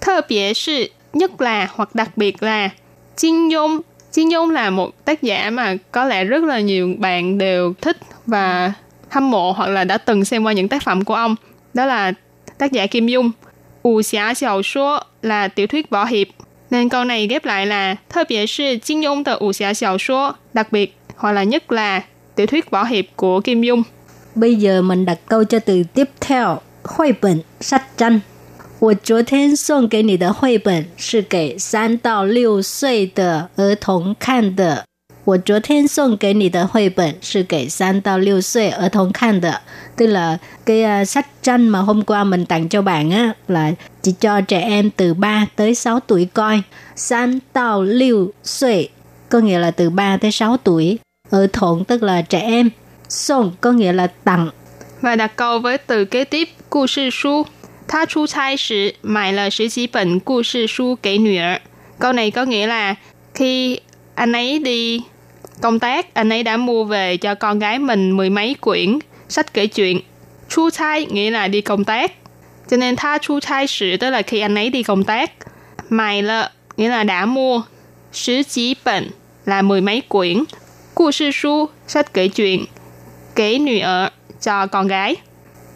特别是 nhất là hoặc đặc biệt là. Trịnh Dung. Trịnh Dung là một tác giả mà có lẽ rất là nhiều bạn đều thích và hâm mộ hoặc là đã từng xem qua những tác phẩm của ông. Đó là tác giả Kim Dung. Vũ xá xiao shuo là tiểu thuyết võ hiệp. Nên câu này ghép lại là 特别是金庸的武侠小说, đặc biệt hoặc là nhất là tiểu thuyết võ hiệp của Kim Dung. Bây giờ mình đặt câu cho từ tiếp theo. Hội bẩn, sách tranh. 我昨天送给你的绘本是给3到6岁的儿童看的. Tức là cái sách tranh mà hôm qua mình tặng cho bạn á, là chỉ cho trẻ em từ 3 tới 6 tuổi coi. 3到6岁 có nghĩa là từ 3 tới 6 tuổi. Ở thôn tức là trẻ em. Song có nghĩa là tặng. Và đặt câu với từ kế tiếp, 故事书. 他出差时买了10几本故事书给女儿. Câu này có nghĩa là khi anh ấy đi công tác, anh ấy đã mua về cho con gái mình mười mấy quyển sách kể chuyện. Chu chai nghĩa là đi công tác. Cho nên tha chu chai sử tức là khi anh ấy đi công tác. Mài lợ nghĩa là đã mua. Sử chỉ bệnh là mười mấy quyển. Cụ sư su sách kể chuyện. Kể nữ cho con gái.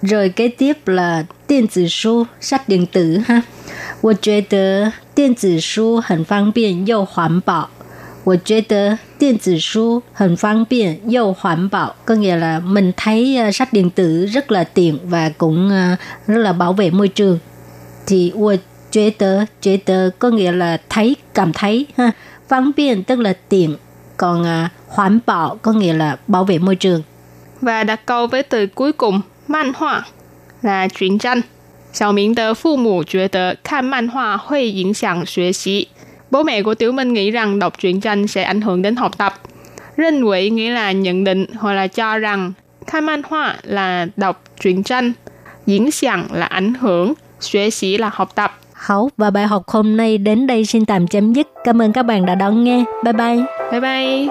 Rồi kế tiếp là điện tử su, sách điện tử ha. 我觉得电子书很方便又环保. 我觉得电子书很方便又环保. Có nghĩa là mình thấy sách điện tử rất là tiện và cũng rất là bảo vệ môi trường. Thì 我觉得 có nghĩa là thấy, cảm thấy ha. 方便 tức là tiện, còn hoàn bảo có nghĩa là bảo vệ môi trường. Và đặt câu với từ cuối cùng, man hoa là truyện tranh. Xiao Ming de phụ mẫu觉得看漫画会影响学习. Bố mẹ của Tiểu Minh nghĩ rằng đọc truyện tranh sẽ ảnh hưởng đến học tập. Rên quỷ nghĩa là nhận định hoặc là cho rằng. Kan man hoa là đọc truyện tranh. Diễn xiang là ảnh hưởng. Xuế sĩ là học tập. Hảo, và bài học hôm nay đến đây xin tạm chấm dứt. Cảm ơn các bạn đã đón nghe. Bye bye. Bye bye.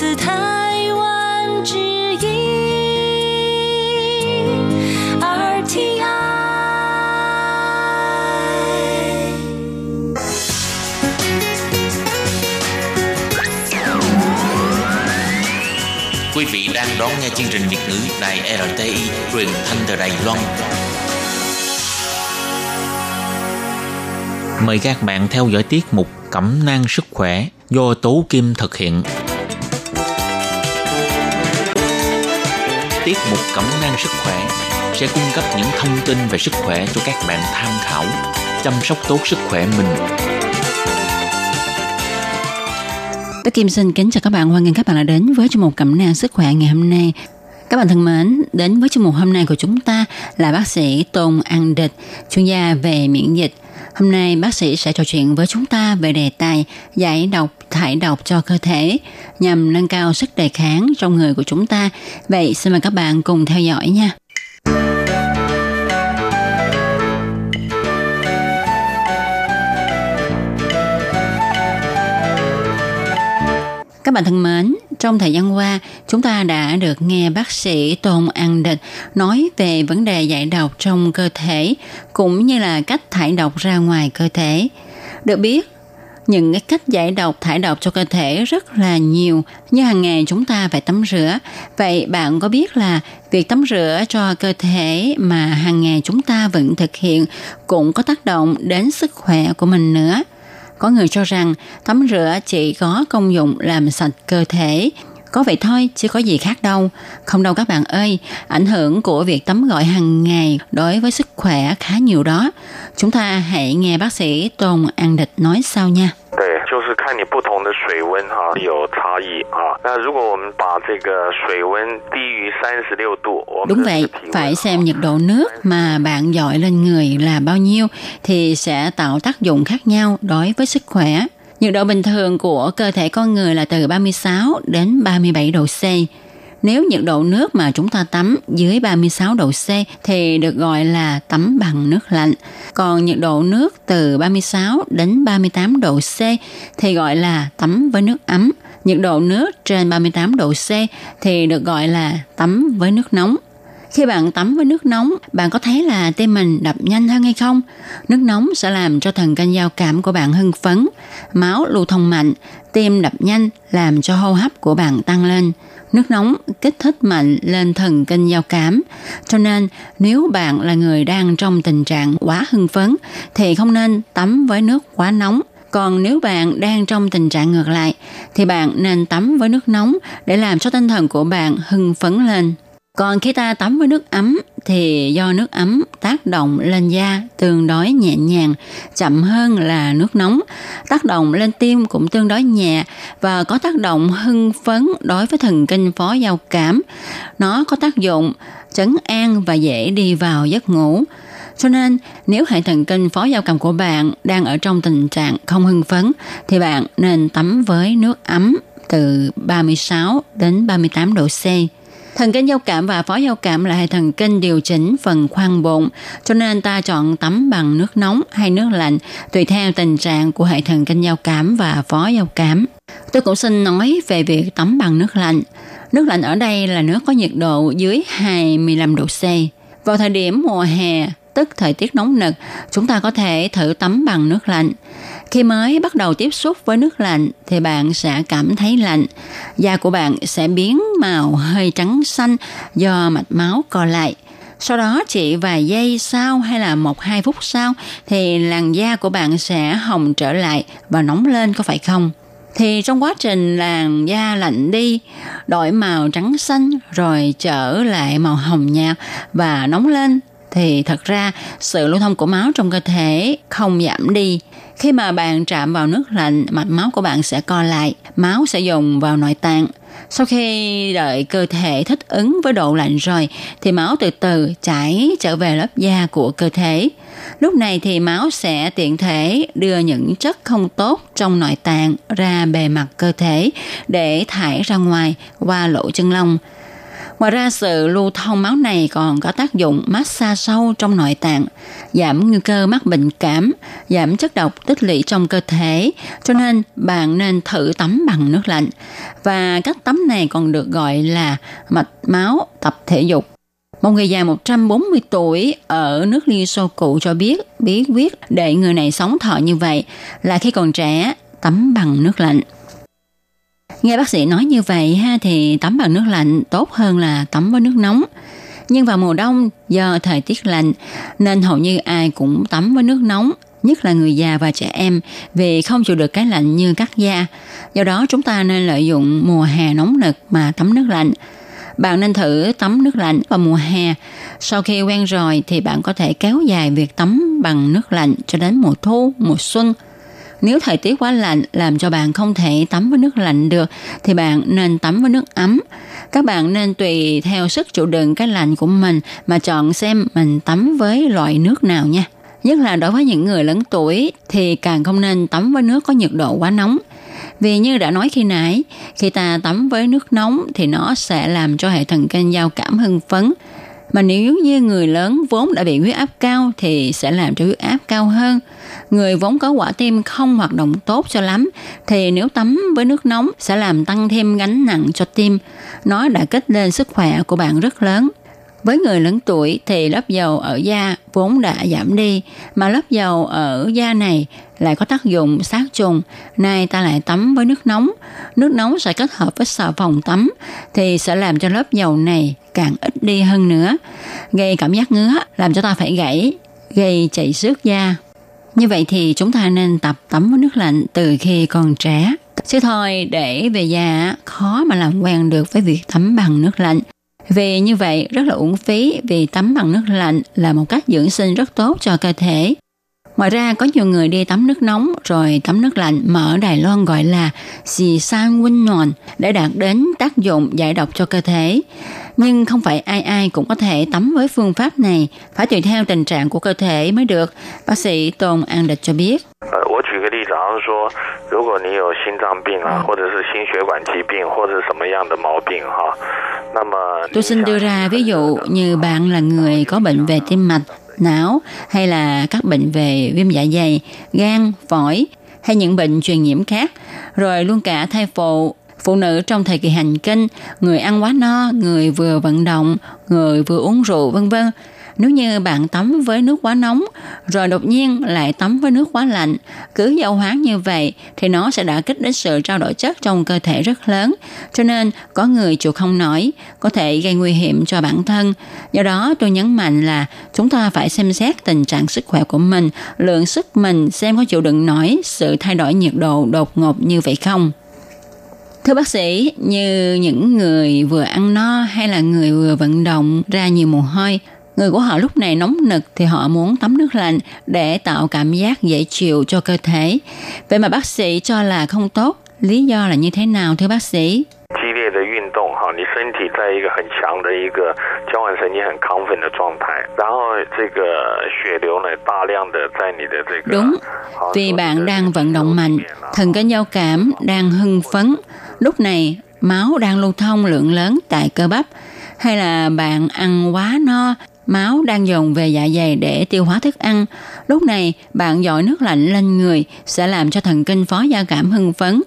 自台湾之音 RTI。 Quý vị đang đón nghe chương trình Việt ngữ Đài RTI truyền thanh từ Đài Loan. Mời các bạn theo dõi tiết mục Cẩm nang sức khỏe do Tố Kim thực hiện. Tiết mục Cẩm nang sức khỏe sẽ cung cấp những thông tin về sức khỏe cho các bạn tham khảo, chăm sóc tốt sức khỏe mình. Tố Kim xin kính chào các bạn, hoan nghênh các bạn đã đến với chương mục Cẩm nang sức khỏe ngày hôm nay. Các bạn thân mến, đến với chương mục hôm nay của chúng ta là bác sĩ Tôn An Địch, chuyên gia về miễn dịch. Hôm nay bác sĩ sẽ trò chuyện với chúng ta về đề tài giải độc, thải độc cho cơ thể nhằm nâng cao sức đề kháng trong người của chúng ta. Vậy xin mời các bạn cùng theo dõi nha. Các bạn thân mến, trong thời gian qua, chúng ta đã được nghe bác sĩ Tôn An Địch nói về vấn đề giải độc trong cơ thể, cũng như là cách thải độc ra ngoài cơ thể. Được biết, những cái cách giải độc, thải độc cho cơ thể rất là nhiều, như hàng ngày chúng ta phải tắm rửa. Vậy bạn có biết là việc tắm rửa cho cơ thể mà hàng ngày chúng ta vẫn thực hiện cũng có tác động đến sức khỏe của mình nữa? Có người cho rằng tắm rửa chỉ có công dụng làm sạch cơ thể. Có vậy thôi, chứ có gì khác đâu. Không đâu các bạn ơi, ảnh hưởng của việc tắm gội hàng ngày đối với sức khỏe khá nhiều đó. Chúng ta hãy nghe bác sĩ Tôn An Địch nói sau nha. Đúng vậy, phải xem nhiệt độ nước mà bạn dội lên người là bao nhiêu thì sẽ tạo tác dụng khác nhau đối với sức khỏe. Nhiệt độ bình thường của cơ thể con người là từ 36 đến 37 độ C. Nếu nhiệt độ nước mà chúng ta tắm dưới 36 độ C thì được gọi là tắm bằng nước lạnh. Còn nhiệt độ nước từ 36 đến 38 độ C thì gọi là tắm với nước ấm. Nhiệt độ nước trên 38 độ C thì được gọi là tắm với nước nóng. Khi bạn tắm với nước nóng, bạn có thấy là tim mình đập nhanh hơn hay không? Nước nóng sẽ làm cho thần kinh giao cảm của bạn hưng phấn, máu lưu thông mạnh, tim đập nhanh làm cho hô hấp của bạn tăng lên. Nước nóng kích thích mạnh lên thần kinh giao cảm. Cho nên nếu bạn là người đang trong tình trạng quá hưng phấn thì không nên tắm với nước quá nóng. Còn nếu bạn đang trong tình trạng ngược lại thì bạn nên tắm với nước nóng để làm cho tinh thần của bạn hưng phấn lên. Còn khi ta tắm với nước ấm thì do nước ấm tác động lên da tương đối nhẹ nhàng, chậm hơn là nước nóng. Tác động lên tim cũng tương đối nhẹ và có tác động hưng phấn đối với thần kinh phó giao cảm. Nó có tác dụng trấn an và dễ đi vào giấc ngủ. Cho nên nếu hệ thần kinh phó giao cảm của bạn đang ở trong tình trạng không hưng phấn thì bạn nên tắm với nước ấm từ 36 đến 38 độ C. Thần kinh giao cảm và phó giao cảm là hệ thần kinh điều chỉnh phần khoang bụng, cho nên ta chọn tắm bằng nước nóng hay nước lạnh tùy theo tình trạng của hệ thần kinh giao cảm và phó giao cảm. Tôi cũng xin nói về việc tắm bằng nước lạnh. Nước lạnh ở đây là nước có nhiệt độ dưới 25 độ C. Vào thời điểm mùa hè, tức thời tiết nóng nực, chúng ta có thể thử tắm bằng nước lạnh. Khi mới bắt đầu tiếp xúc với nước lạnh thì bạn sẽ cảm thấy lạnh. Da của bạn sẽ biến màu hơi trắng xanh do mạch máu co lại. Sau đó chỉ vài giây sau hay là 1-2 phút sau thì làn da của bạn sẽ hồng trở lại và nóng lên, có phải không? Thì trong quá trình làn da lạnh đi, đổi màu trắng xanh rồi trở lại màu hồng nhạt và nóng lên thì thật ra sự lưu thông của máu trong cơ thể không giảm đi. Khi mà bạn chạm vào nước lạnh, mạch máu của bạn sẽ co lại, máu sẽ dồn vào nội tạng. Sau khi đợi cơ thể thích ứng với độ lạnh rồi, thì máu từ từ chảy trở về lớp da của cơ thể. Lúc này thì máu sẽ tiện thể đưa những chất không tốt trong nội tạng ra bề mặt cơ thể để thải ra ngoài qua lỗ chân lông. Ngoài ra, sự lưu thông máu này còn có tác dụng massage sâu trong nội tạng, giảm nguy cơ mắc bệnh cảm, giảm chất độc tích lũy trong cơ thể, cho nên bạn nên thử tắm bằng nước lạnh. Và cách tắm này còn được gọi là mạch máu tập thể dục. Một người già 140 tuổi ở nước Liên Xô cũ cho biết, bí quyết để người này sống thọ như vậy là khi còn trẻ, tắm bằng nước lạnh. Nghe bác sĩ nói như vậy ha, thì tắm bằng nước lạnh tốt hơn là tắm với nước nóng. Nhưng vào mùa đông, do thời tiết lạnh nên hầu như ai cũng tắm với nước nóng, nhất là người già và trẻ em vì không chịu được cái lạnh như các da. Do đó chúng ta nên lợi dụng mùa hè nóng nực mà tắm nước lạnh. Bạn nên thử tắm nước lạnh vào mùa hè. Sau khi quen rồi thì bạn có thể kéo dài việc tắm bằng nước lạnh cho đến mùa thu, mùa xuân. Nếu thời tiết quá lạnh làm cho bạn không thể tắm với nước lạnh được thì bạn nên tắm với nước ấm. Các bạn nên tùy theo sức chịu đựng cái lạnh của mình mà chọn xem mình tắm với loại nước nào nha. Nhất là đối với những người lớn tuổi thì càng không nên tắm với nước có nhiệt độ quá nóng. Vì như đã nói khi nãy, khi ta tắm với nước nóng thì nó sẽ làm cho hệ thần kinh giao cảm hưng phấn. Mà nếu như người lớn vốn đã bị huyết áp cao thì sẽ làm cho huyết áp cao hơn. Người vốn có quả tim không hoạt động tốt cho lắm thì nếu tắm với nước nóng sẽ làm tăng thêm gánh nặng cho tim. Nó đã kích lên sức khỏe của bạn rất lớn. Với người lớn tuổi thì lớp dầu ở da vốn đã giảm đi, mà lớp dầu ở da này lại có tác dụng sát trùng. Nay ta lại tắm với nước nóng sẽ kết hợp với xà phòng tắm thì sẽ làm cho lớp dầu này càng ít đi hơn nữa, gây cảm giác ngứa, làm cho ta phải gãy, gây chảy xước da. Như vậy thì chúng ta nên tập tắm với nước lạnh từ khi còn trẻ. Chứ thôi để về già khó mà làm quen được với việc tắm bằng nước lạnh. Vì như vậy rất là uổng phí, vì tắm bằng nước lạnh là một cách dưỡng sinh rất tốt cho cơ thể. Ngoài ra có nhiều người đi tắm nước nóng rồi tắm nước lạnh mà ở Đài Loan gọi là xì san huynh nòn để đạt đến tác dụng giải độc cho cơ thể. Nhưng không phải ai ai cũng có thể tắm với phương pháp này, phải tùy theo tình trạng của cơ thể mới được, bác sĩ Tôn An Địch cho biết. Tôi xin đưa ra ví dụ như bạn là người có bệnh về tim mạch, não hay là các bệnh về viêm dạ dày, gan, phổi hay những bệnh truyền nhiễm khác, rồi luôn cả thai phụ nữ trong thời kỳ hành kinh, người ăn quá no, người vừa vận động, người vừa uống rượu vân vân. Nếu như bạn tắm với nước quá nóng rồi đột nhiên lại tắm với nước quá lạnh, cứ giao hoán như vậy thì nó sẽ đả kích đến sự trao đổi chất trong cơ thể rất lớn, cho nên có người chịu không nổi, có thể gây nguy hiểm cho bản thân. Do đó tôi nhấn mạnh là chúng ta phải xem xét tình trạng sức khỏe của mình, lượng sức mình xem có chịu đựng nổi sự thay đổi nhiệt độ đột ngột như vậy không. Thưa bác sĩ, như những người vừa ăn no hay là người vừa vận động ra nhiều mồ hôi, người của họ lúc này nóng nực thì họ muốn tắm nước lạnh để tạo cảm giác dễ chịu cho cơ thể. Vậy mà bác sĩ cho là không tốt, lý do là như thế nào thưa bác sĩ? Đúng, vì bạn đang vận động mạnh, thần kinh giao cảm đang hưng phấn, lúc này máu đang lưu thông lượng lớn tại cơ bắp, hay là bạn ăn quá no, máu đang dồn về dạ dày để tiêu hóa thức ăn. Lúc này, bạn dội nước lạnh lên người sẽ làm cho thần kinh phó giao cảm hưng phấn.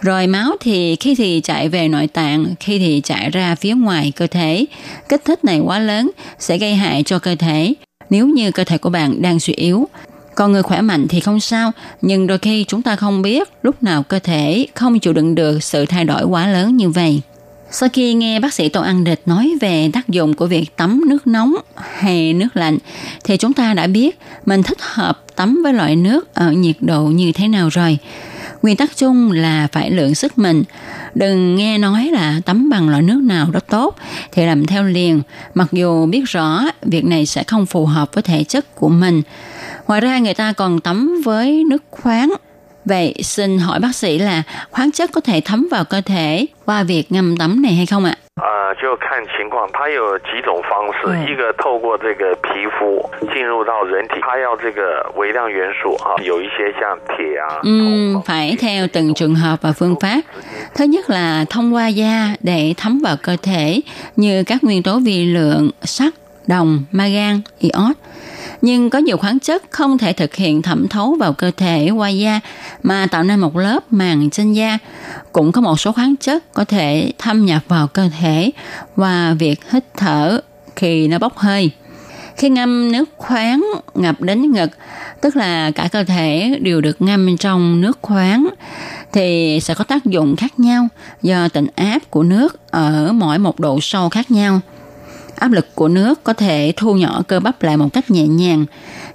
Rồi máu thì khi thì chạy về nội tạng, khi thì chạy ra phía ngoài cơ thể. Kích thích này quá lớn sẽ gây hại cho cơ thể nếu như cơ thể của bạn đang suy yếu. Còn người khỏe mạnh thì không sao, nhưng đôi khi chúng ta không biết lúc nào cơ thể không chịu đựng được sự thay đổi quá lớn như vậy. Sau khi nghe bác sĩ Tô An Địch nói về tác dụng của việc tắm nước nóng hay nước lạnh, thì chúng ta đã biết mình thích hợp tắm với loại nước ở nhiệt độ như thế nào rồi. Nguyên tắc chung là phải lượng sức mình. Đừng nghe nói là tắm bằng loại nước nào đó tốt thì làm theo liền, mặc dù biết rõ việc này sẽ không phù hợp với thể chất của mình. Ngoài ra người ta còn tắm với nước khoáng. Vậy xin hỏi bác sĩ là khoáng chất có thể thấm vào cơ thể qua việc ngâm tắm này hay không ạ? Phải theo từng trường hợp và phương pháp. Thứ nhất là thông qua da để thấm vào cơ thể như các nguyên tố vi lượng, sắt, đồng, magan, iốt. Nhưng có nhiều khoáng chất không thể thực hiện thẩm thấu vào cơ thể qua da mà tạo nên một lớp màng trên da. Cũng có một số khoáng chất có thể thâm nhập vào cơ thể và việc hít thở khi nó bốc hơi. Khi ngâm nước khoáng ngập đến ngực, tức là cả cơ thể đều được ngâm trong nước khoáng, thì sẽ có tác dụng khác nhau do tịnh áp của nước ở mỗi một độ sâu khác nhau. Áp lực của nước có thể thu nhỏ cơ bắp lại một cách nhẹ nhàng.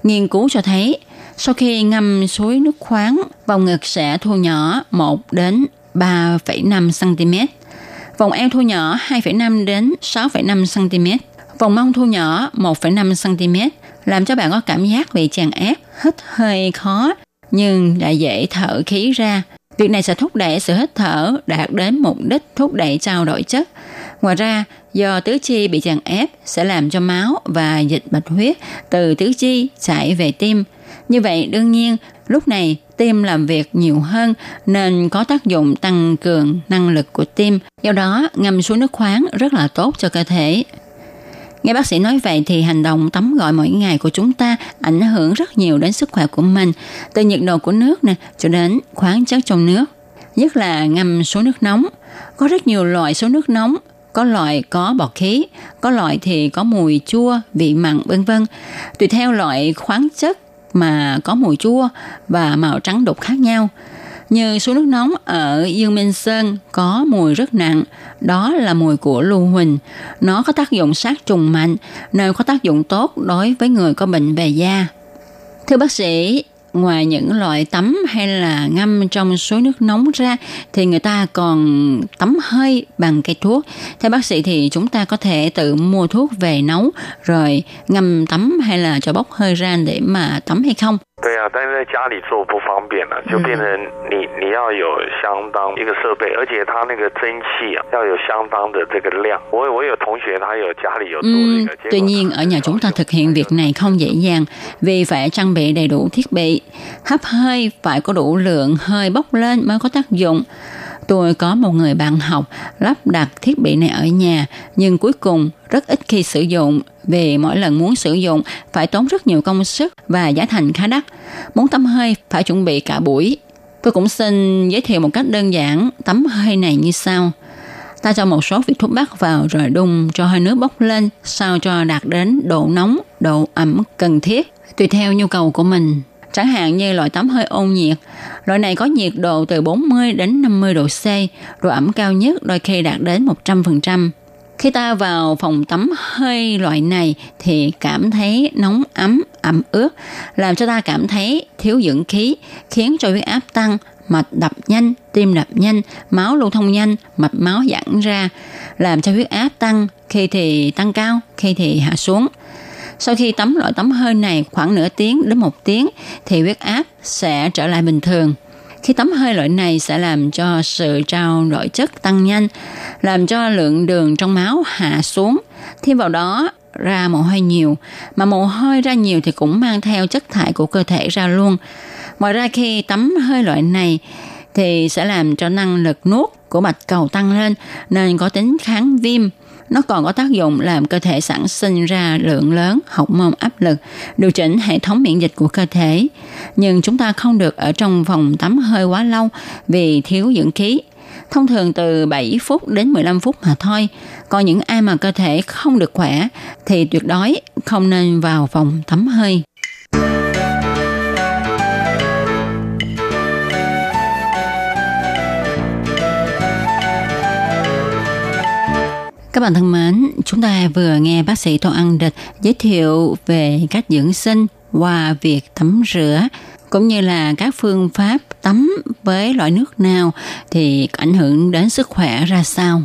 Nghiên cứu cho thấy, sau khi ngâm suối nước khoáng, vòng ngực sẽ thu nhỏ 1 đến 3,5 cm. Vòng eo thu nhỏ 2,5 đến 6,5 cm. Vòng mông thu nhỏ 1,5 cm, làm cho bạn có cảm giác bị chèn ép, hít hơi khó, nhưng lại dễ thở khí ra. Việc này sẽ thúc đẩy sự hít thở đạt đến mục đích thúc đẩy trao đổi chất. Ngoài ra, do tứ chi bị chèn ép sẽ làm cho máu và dịch bạch huyết từ tứ chi chảy về tim. Như vậy, đương nhiên, lúc này tim làm việc nhiều hơn nên có tác dụng tăng cường năng lực của tim. Do đó, ngâm suối nước khoáng rất là tốt cho cơ thể. Nghe bác sĩ nói vậy thì hành động tắm gội mỗi ngày của chúng ta ảnh hưởng rất nhiều đến sức khỏe của mình, từ nhiệt độ của nước nè cho đến khoáng chất trong nước, nhất là ngâm suối nước nóng. Có rất nhiều loại suối nước nóng, có loại có bọt khí, có loại thì có mùi chua, vị mặn v.v. Tùy theo loại khoáng chất mà có mùi chua và màu trắng đục khác nhau. Như suối nước nóng ở Dương Minh Sơn có mùi rất nặng, đó là mùi của lưu huỳnh. Nó có tác dụng sát trùng mạnh, nên có tác dụng tốt đối với người có bệnh về da. Thưa bác sĩ, ngoài những loại tắm hay là ngâm trong suối nước nóng ra thì người ta còn tắm hơi bằng cây thuốc. Theo bác sĩ thì chúng ta có thể tự mua thuốc về nấu rồi ngâm tắm hay là cho bốc hơi ra để mà tắm hay không? Tuy nhiên ở nhà chúng ta thực hiện việc này không dễ dàng vì phải trang bị đầy đủ thiết bị. Hấp hơi phải có đủ lượng hơi bốc lên mới có tác dụng. Tôi có một người bạn học lắp đặt thiết bị này ở nhà nhưng cuối cùng rất ít khi sử dụng vì mỗi lần muốn sử dụng phải tốn rất nhiều công sức và giá thành khá đắt. Muốn tắm hơi phải chuẩn bị cả buổi. Tôi cũng xin giới thiệu một cách đơn giản tắm hơi này như sau. Ta cho một số vị thuốc bắc vào rồi đun cho hơi nước bốc lên sao cho đạt đến độ nóng, độ ẩm cần thiết tùy theo nhu cầu của mình. Chẳng hạn như loại tắm hơi ôn nhiệt, loại này có nhiệt độ từ 40 đến 50 độ C, độ ẩm cao nhất đôi khi đạt đến 100%. Khi ta vào phòng tắm hơi loại này thì cảm thấy nóng ấm, ẩm ướt, làm cho ta cảm thấy thiếu dưỡng khí, khiến cho huyết áp tăng, mạch đập nhanh, tim đập nhanh, máu lưu thông nhanh, mạch máu giãn ra, làm cho huyết áp tăng, khi thì tăng cao, khi thì hạ xuống. Sau khi tắm loại tắm hơi này khoảng nửa tiếng đến một tiếng thì huyết áp sẽ trở lại bình thường. Khi tắm hơi loại này sẽ làm cho sự trao đổi chất tăng nhanh, làm cho lượng đường trong máu hạ xuống. Thêm vào đó ra mồ hôi nhiều, mà mồ hôi ra nhiều thì cũng mang theo chất thải của cơ thể ra luôn. Ngoài ra khi tắm hơi loại này thì sẽ làm cho năng lực nuốt của bạch cầu tăng lên nên có tính kháng viêm. Nó còn có tác dụng làm cơ thể sản sinh ra lượng lớn hormone áp lực, điều chỉnh hệ thống miễn dịch của cơ thể. Nhưng chúng ta không được ở trong phòng tắm hơi quá lâu vì thiếu dưỡng khí. Thông thường từ 7 phút đến 15 phút mà thôi. Còn những ai mà cơ thể không được khỏe thì tuyệt đối không nên vào phòng tắm hơi. Các bạn thân mến, chúng ta vừa nghe bác sĩ Tô Anh Địch giới thiệu về cách dưỡng sinh qua việc tắm rửa, cũng như là các phương pháp tắm với loại nước nào thì ảnh hưởng đến sức khỏe ra sao.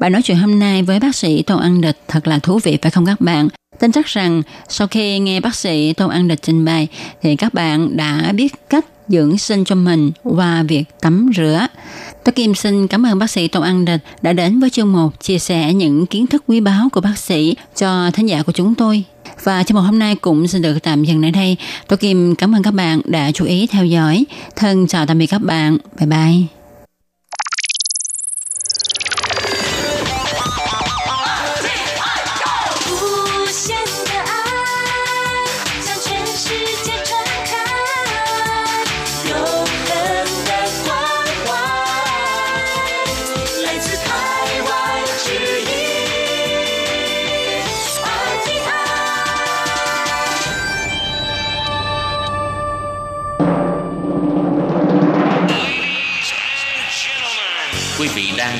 Bài nói chuyện hôm nay với bác sĩ Tô Anh Địch thật là thú vị phải không các bạn? Tin chắc rằng sau khi nghe bác sĩ Tô Anh Địch trình bày thì các bạn đã biết cách dưỡng sinh cho mình qua việc tắm rửa. Tôi Kim xin cảm ơn bác sĩ Tôn An Địch đã đến với chương mục chia sẻ những kiến thức quý báu của bác sĩ cho thính giả của chúng tôi. Và chương mục hôm nay cũng xin được tạm dừng đến đây. Tôi Kim cảm ơn các bạn đã chú ý theo dõi. Thân chào tạm biệt các bạn. Bye bye.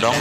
Đón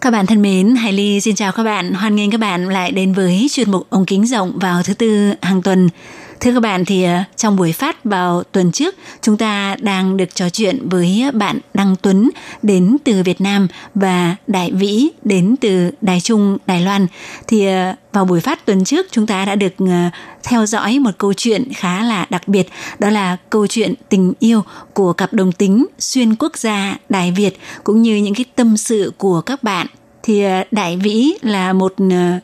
Các bạn thân mến, Hải Ly xin chào các bạn. Hoan nghênh các bạn lại đến với chuyên mục Ống Kính Rộng vào thứ Tư hàng tuần. Thưa các bạn, thì trong buổi phát vào tuần trước, chúng ta đang được trò chuyện với bạn Đăng Tuấn đến từ Việt Nam và Đại Vĩ đến từ Đài Trung, Đài Loan. Thì vào buổi phát tuần trước, chúng ta đã được theo dõi một câu chuyện khá là đặc biệt, đó là câu chuyện tình yêu của cặp đồng tính xuyên quốc gia Đài Việt, cũng như những cái tâm sự của các bạn. Thì Đại Vĩ là một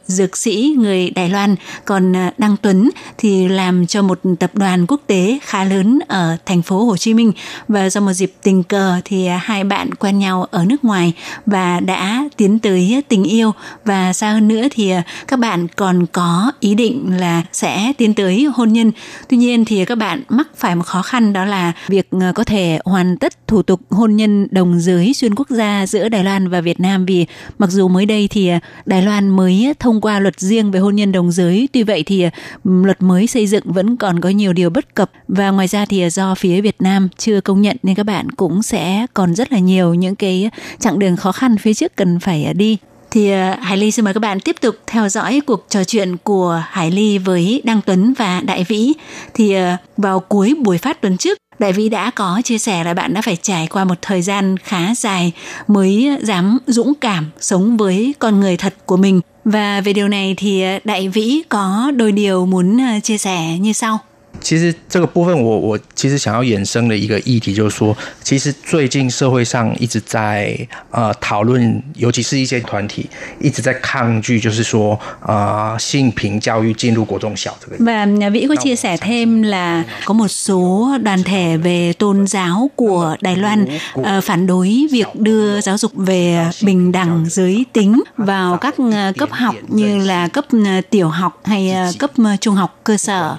dược sĩ người Đài Loan, còn Đăng Tuấn thì làm cho một tập đoàn quốc tế khá lớn ở thành phố Hồ Chí Minh. Và do một dịp tình cờ thì hai bạn quen nhau ở nước ngoài và đã tiến tới tình yêu. Và xa hơn nữa thì các bạn còn có ý định là sẽ tiến tới hôn nhân. Tuy nhiên thì các bạn mắc phải một khó khăn, đó là việc có thể hoàn tất thủ tục hôn nhân đồng giới xuyên quốc gia giữa Đài Loan và Việt Nam, vì mặc dù mới đây thì Đài Loan mới thông qua luật riêng về hôn nhân đồng giới, tuy vậy thì luật mới xây dựng vẫn còn có nhiều điều bất cập. Và ngoài ra thì do phía Việt Nam chưa công nhận nên các bạn cũng sẽ còn rất là nhiều những cái chặng đường khó khăn phía trước cần phải đi. Thì Hải Ly xin mời các bạn tiếp tục theo dõi cuộc trò chuyện của Hải Ly với Đăng Tuấn và Đại Vĩ. Thì vào cuối buổi phát tuần trước, Đại Vĩ đã có chia sẻ là bạn đã phải trải qua một thời gian khá dài mới dám dũng cảm sống với con người thật của mình. Và về điều này thì Đại Vĩ có đôi điều muốn chia sẻ như sau. 其实这个部分我其实想要延伸的一个议题就是说，其实最近社会上一直在讨论，尤其是一些团体一直在抗拒，就是说性平教育进入国中小这个。 Và Vĩ có chia sẻ thêm là có một số đoàn thể về tôn giáo của Đài Loan phản đối việc đưa giáo dục về bình đẳng giới tính vào các cấp học như là cấp tiểu học hay cấp trung học cơ sở.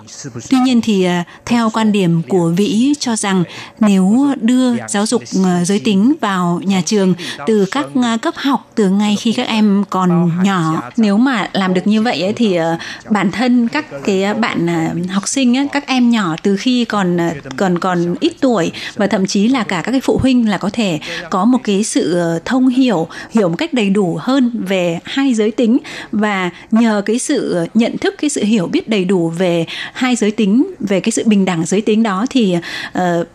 Tuy nhiên thì theo quan điểm của Vĩ cho rằng nếu đưa giáo dục giới tính vào nhà trường từ các cấp học từ ngay khi các em còn nhỏ, nếu mà làm được như vậy ấy, thì bản thân các cái bạn học sinh ấy, các em nhỏ từ khi còn ít tuổi và thậm chí là cả các cái phụ huynh là có thể có một cái sự thông hiểu một cách đầy đủ hơn về hai giới tính, và nhờ cái sự nhận thức, cái sự hiểu biết đầy đủ về hai giới tính, về cái sự bình đẳng giới tính đó, thì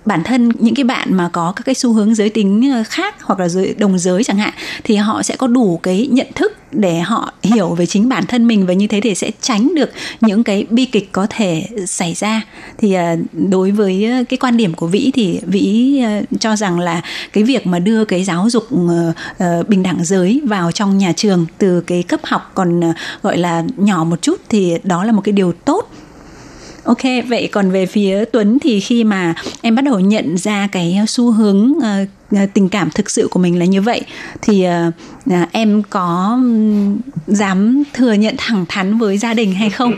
bản thân những cái bạn mà có các cái xu hướng giới tính khác hoặc là đồng giới chẳng hạn, thì họ sẽ có đủ cái nhận thức để họ hiểu về chính bản thân mình, và như thế thì sẽ tránh được những cái bi kịch có thể xảy ra. Thì đối với cái quan điểm của Vĩ thì Vĩ cho rằng là cái việc mà đưa cái giáo dục bình đẳng giới vào trong nhà trường từ cái cấp học còn gọi là nhỏ một chút thì đó là một cái điều tốt. Ok, vậy còn về phía Tuấn thì khi mà em bắt đầu nhận ra cái xu hướng tình cảm thực sự của mình là như vậy, thì em có dám thừa nhận thẳng thắn với gia đình hay không?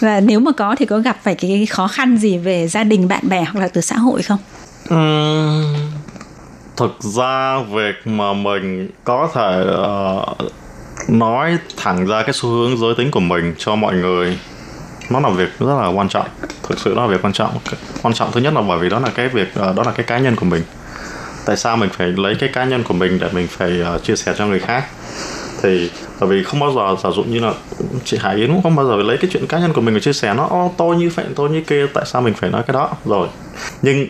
Và nếu mà có thì có gặp phải cái khó khăn gì về gia đình, bạn bè hoặc là từ xã hội không? Thực ra việc mà mình có thể nói thẳng ra cái xu hướng giới tính của mình cho mọi người nó là việc rất là quan trọng, thực sự nó là việc quan trọng. Thứ nhất là bởi vì đó là cái việc, đó là cái cá nhân của mình. Tại sao mình phải lấy cái cá nhân của mình để mình phải chia sẻ cho người khác? Thì bởi vì không bao giờ, giả dụ như là chị Hải Yến cũng không bao giờ lấy cái chuyện cá nhân của mình để chia sẻ, nó tôi như vậy, tôi như kia, tại sao mình phải nói cái đó rồi. Nhưng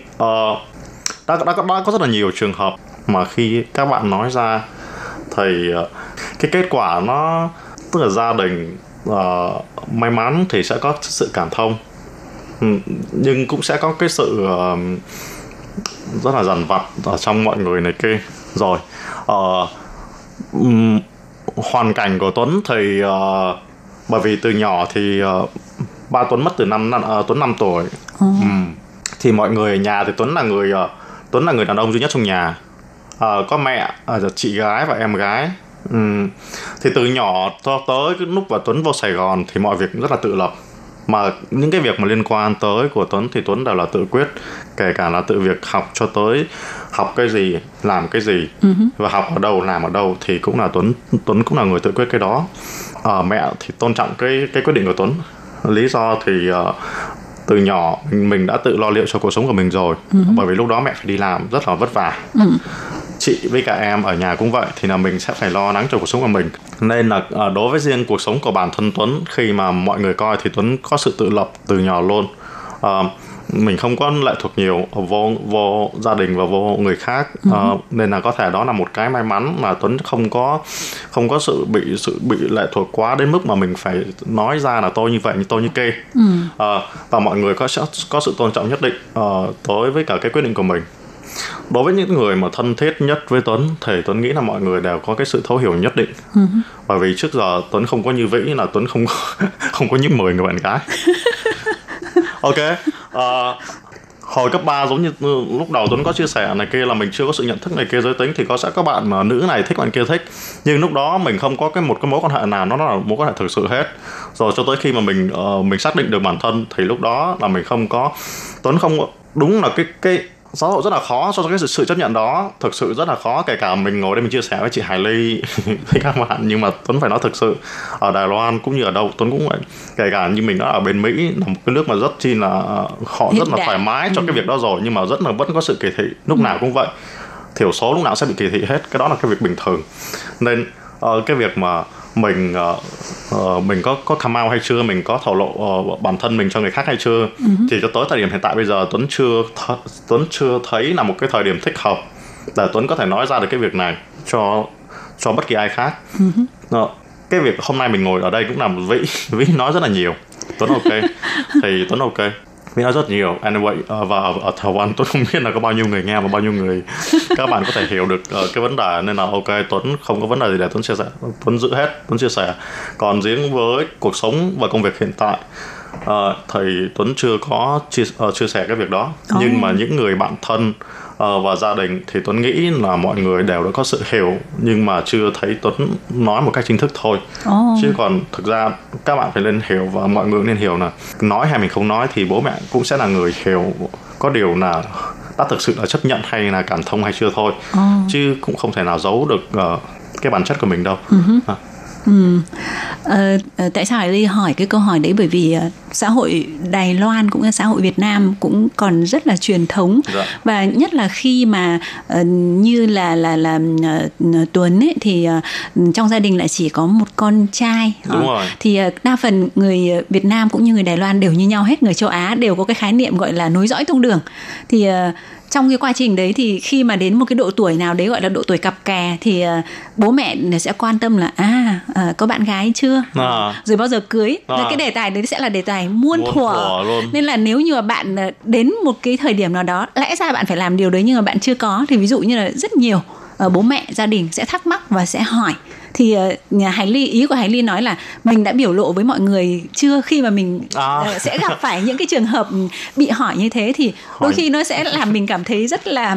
đã có rất là nhiều trường hợp mà khi các bạn nói ra thì cái kết quả nó, tức là gia đình may mắn thì sẽ có sự cảm thông, nhưng cũng sẽ có cái sự rất là dằn vặt ở trong mọi người này kia. Rồi hoàn cảnh của Tuấn thì bởi vì từ nhỏ thì ba Tuấn mất từ Tuấn 5 tuổi. Thì mọi người ở nhà thì Tuấn là người đàn ông duy nhất trong nhà, có mẹ, chị gái và em gái. Thì từ nhỏ cho tới cái lúc mà Tuấn vô Sài Gòn thì mọi việc cũng rất là tự lập, mà những cái việc mà liên quan tới của Tuấn thì Tuấn đều là tự quyết, kể cả là tự việc học cho tới học cái gì, làm cái gì, và học ở đâu, làm ở đâu thì cũng là Tuấn cũng là người tự quyết cái đó. Mẹ thì tôn trọng cái quyết định của Tuấn. Lý do thì từ nhỏ mình đã tự lo liệu cho cuộc sống của mình rồi, bởi vì lúc đó mẹ phải đi làm rất là vất vả. Chị với cả em ở nhà cũng vậy, thì là mình sẽ phải lo lắng cho cuộc sống của mình. Nên là đối với riêng cuộc sống của bản thân Tuấn, khi mà mọi người coi thì Tuấn có sự tự lập từ nhỏ luôn. Mình không có lệ thuộc nhiều vô gia đình và vô người khác. Nên là có thể đó là một cái may mắn mà Tuấn không có sự bị lệ thuộc quá đến mức mà mình phải nói ra là tôi như vậy, tôi như kê. Và mọi người có sự tôn trọng nhất định đối với cả cái quyết định của mình. Đối với những người mà thân thiết nhất với Tuấn thì Tuấn nghĩ là mọi người đều có cái sự thấu hiểu nhất định. Bởi vì trước giờ Tuấn không có như vậy, là Tuấn không có những 10 người bạn gái. Ok, hồi cấp 3 giống như lúc đầu Tuấn có chia sẻ này kia là mình chưa có sự nhận thức này kia giới tính, thì có sẽ các bạn mà nữ này thích, bạn kia thích. Nhưng lúc đó mình không có một cái mối quan hệ nào nó là mối quan hệ thực sự hết. Rồi cho tới khi mà mình xác định được bản thân thì lúc đó là mình không có, Tuấn không, đúng là cái xã hội rất là khó cho cái sự chấp nhận đó, thực sự rất là khó. Kể cả mình ngồi đây mình chia sẻ với chị Hải Ly với các bạn, nhưng mà Tuấn phải nói thực sự ở Đài Loan cũng như ở đâu Tuấn cũng vậy, kể cả như mình đã ở bên Mỹ là một cái nước mà rất chi là họ rất là thoải mái cho cái việc đó rồi, nhưng mà rất là vẫn có sự kỳ thị, lúc nào cũng vậy, thiểu số lúc nào sẽ bị kỳ thị hết, cái đó là cái việc bình thường. Nên cái việc mà mình có come out hay chưa, mình có thổ lộ bản thân mình cho người khác hay chưa, thì cho tới thời điểm hiện tại bây giờ Tuấn chưa thấy là một cái thời điểm thích hợp để Tuấn có thể nói ra được cái việc này cho bất kỳ ai khác. Cái việc hôm nay mình ngồi ở đây cũng là Vĩ nói rất là nhiều, Tuấn ok thì Tuấn ok, Vĩ nói rất nhiều anyway. Và ở Thảo Văn Tuấn không biết là có bao nhiêu người nghe và bao nhiêu người các bạn có thể hiểu được cái vấn đề. Nên là ok, Tuấn không có vấn đề gì để Tuấn chia sẻ, Tuấn giữ hết, Tuấn chia sẻ. Còn riêng với cuộc sống và công việc hiện tại thì Tuấn chưa có chia sẻ cái việc đó. Nhưng mà những người bạn thân và gia đình thì Tuấn nghĩ là mọi người đều đã có sự hiểu, nhưng mà chưa thấy Tuấn nói một cách chính thức thôi. Chứ còn thực ra các bạn phải nên hiểu và mọi người nên hiểu là nói hay mình không nói thì bố mẹ cũng sẽ là người hiểu có điều là đã thực sự là chấp nhận hay là cảm thông hay chưa thôi. Chứ cũng không thể nào giấu được cái bản chất của mình đâu. Tại sao Hải Ly hỏi cái câu hỏi đấy? Bởi vì xã hội Đài Loan cũng như xã hội Việt Nam cũng còn rất là truyền thống, và nhất là khi mà như là Tuấn ấy, thì trong gia đình lại chỉ có một con trai. Thì đa phần người Việt Nam cũng như người Đài Loan đều như nhau hết, người châu Á đều có cái khái niệm gọi là nối dõi tông đường. Thì trong cái quá trình đấy thì khi mà đến một cái độ tuổi nào đấy gọi là độ tuổi cặp kè thì bố mẹ sẽ quan tâm là có bạn gái chưa, rồi bao giờ cưới. Cái đề tài đấy sẽ là đề tài muôn thuở luôn. Nên là nếu như mà bạn đến một cái thời điểm nào đó lẽ ra bạn phải làm điều đấy nhưng mà bạn chưa có, thì ví dụ như là rất nhiều bố mẹ gia đình sẽ thắc mắc và sẽ hỏi. Thì Hải Ly, ý của Hải Ly nói là mình đã biểu lộ với mọi người chưa, khi mà mình sẽ gặp phải những cái trường hợp bị hỏi như thế thì đôi khi nó sẽ làm mình cảm thấy rất là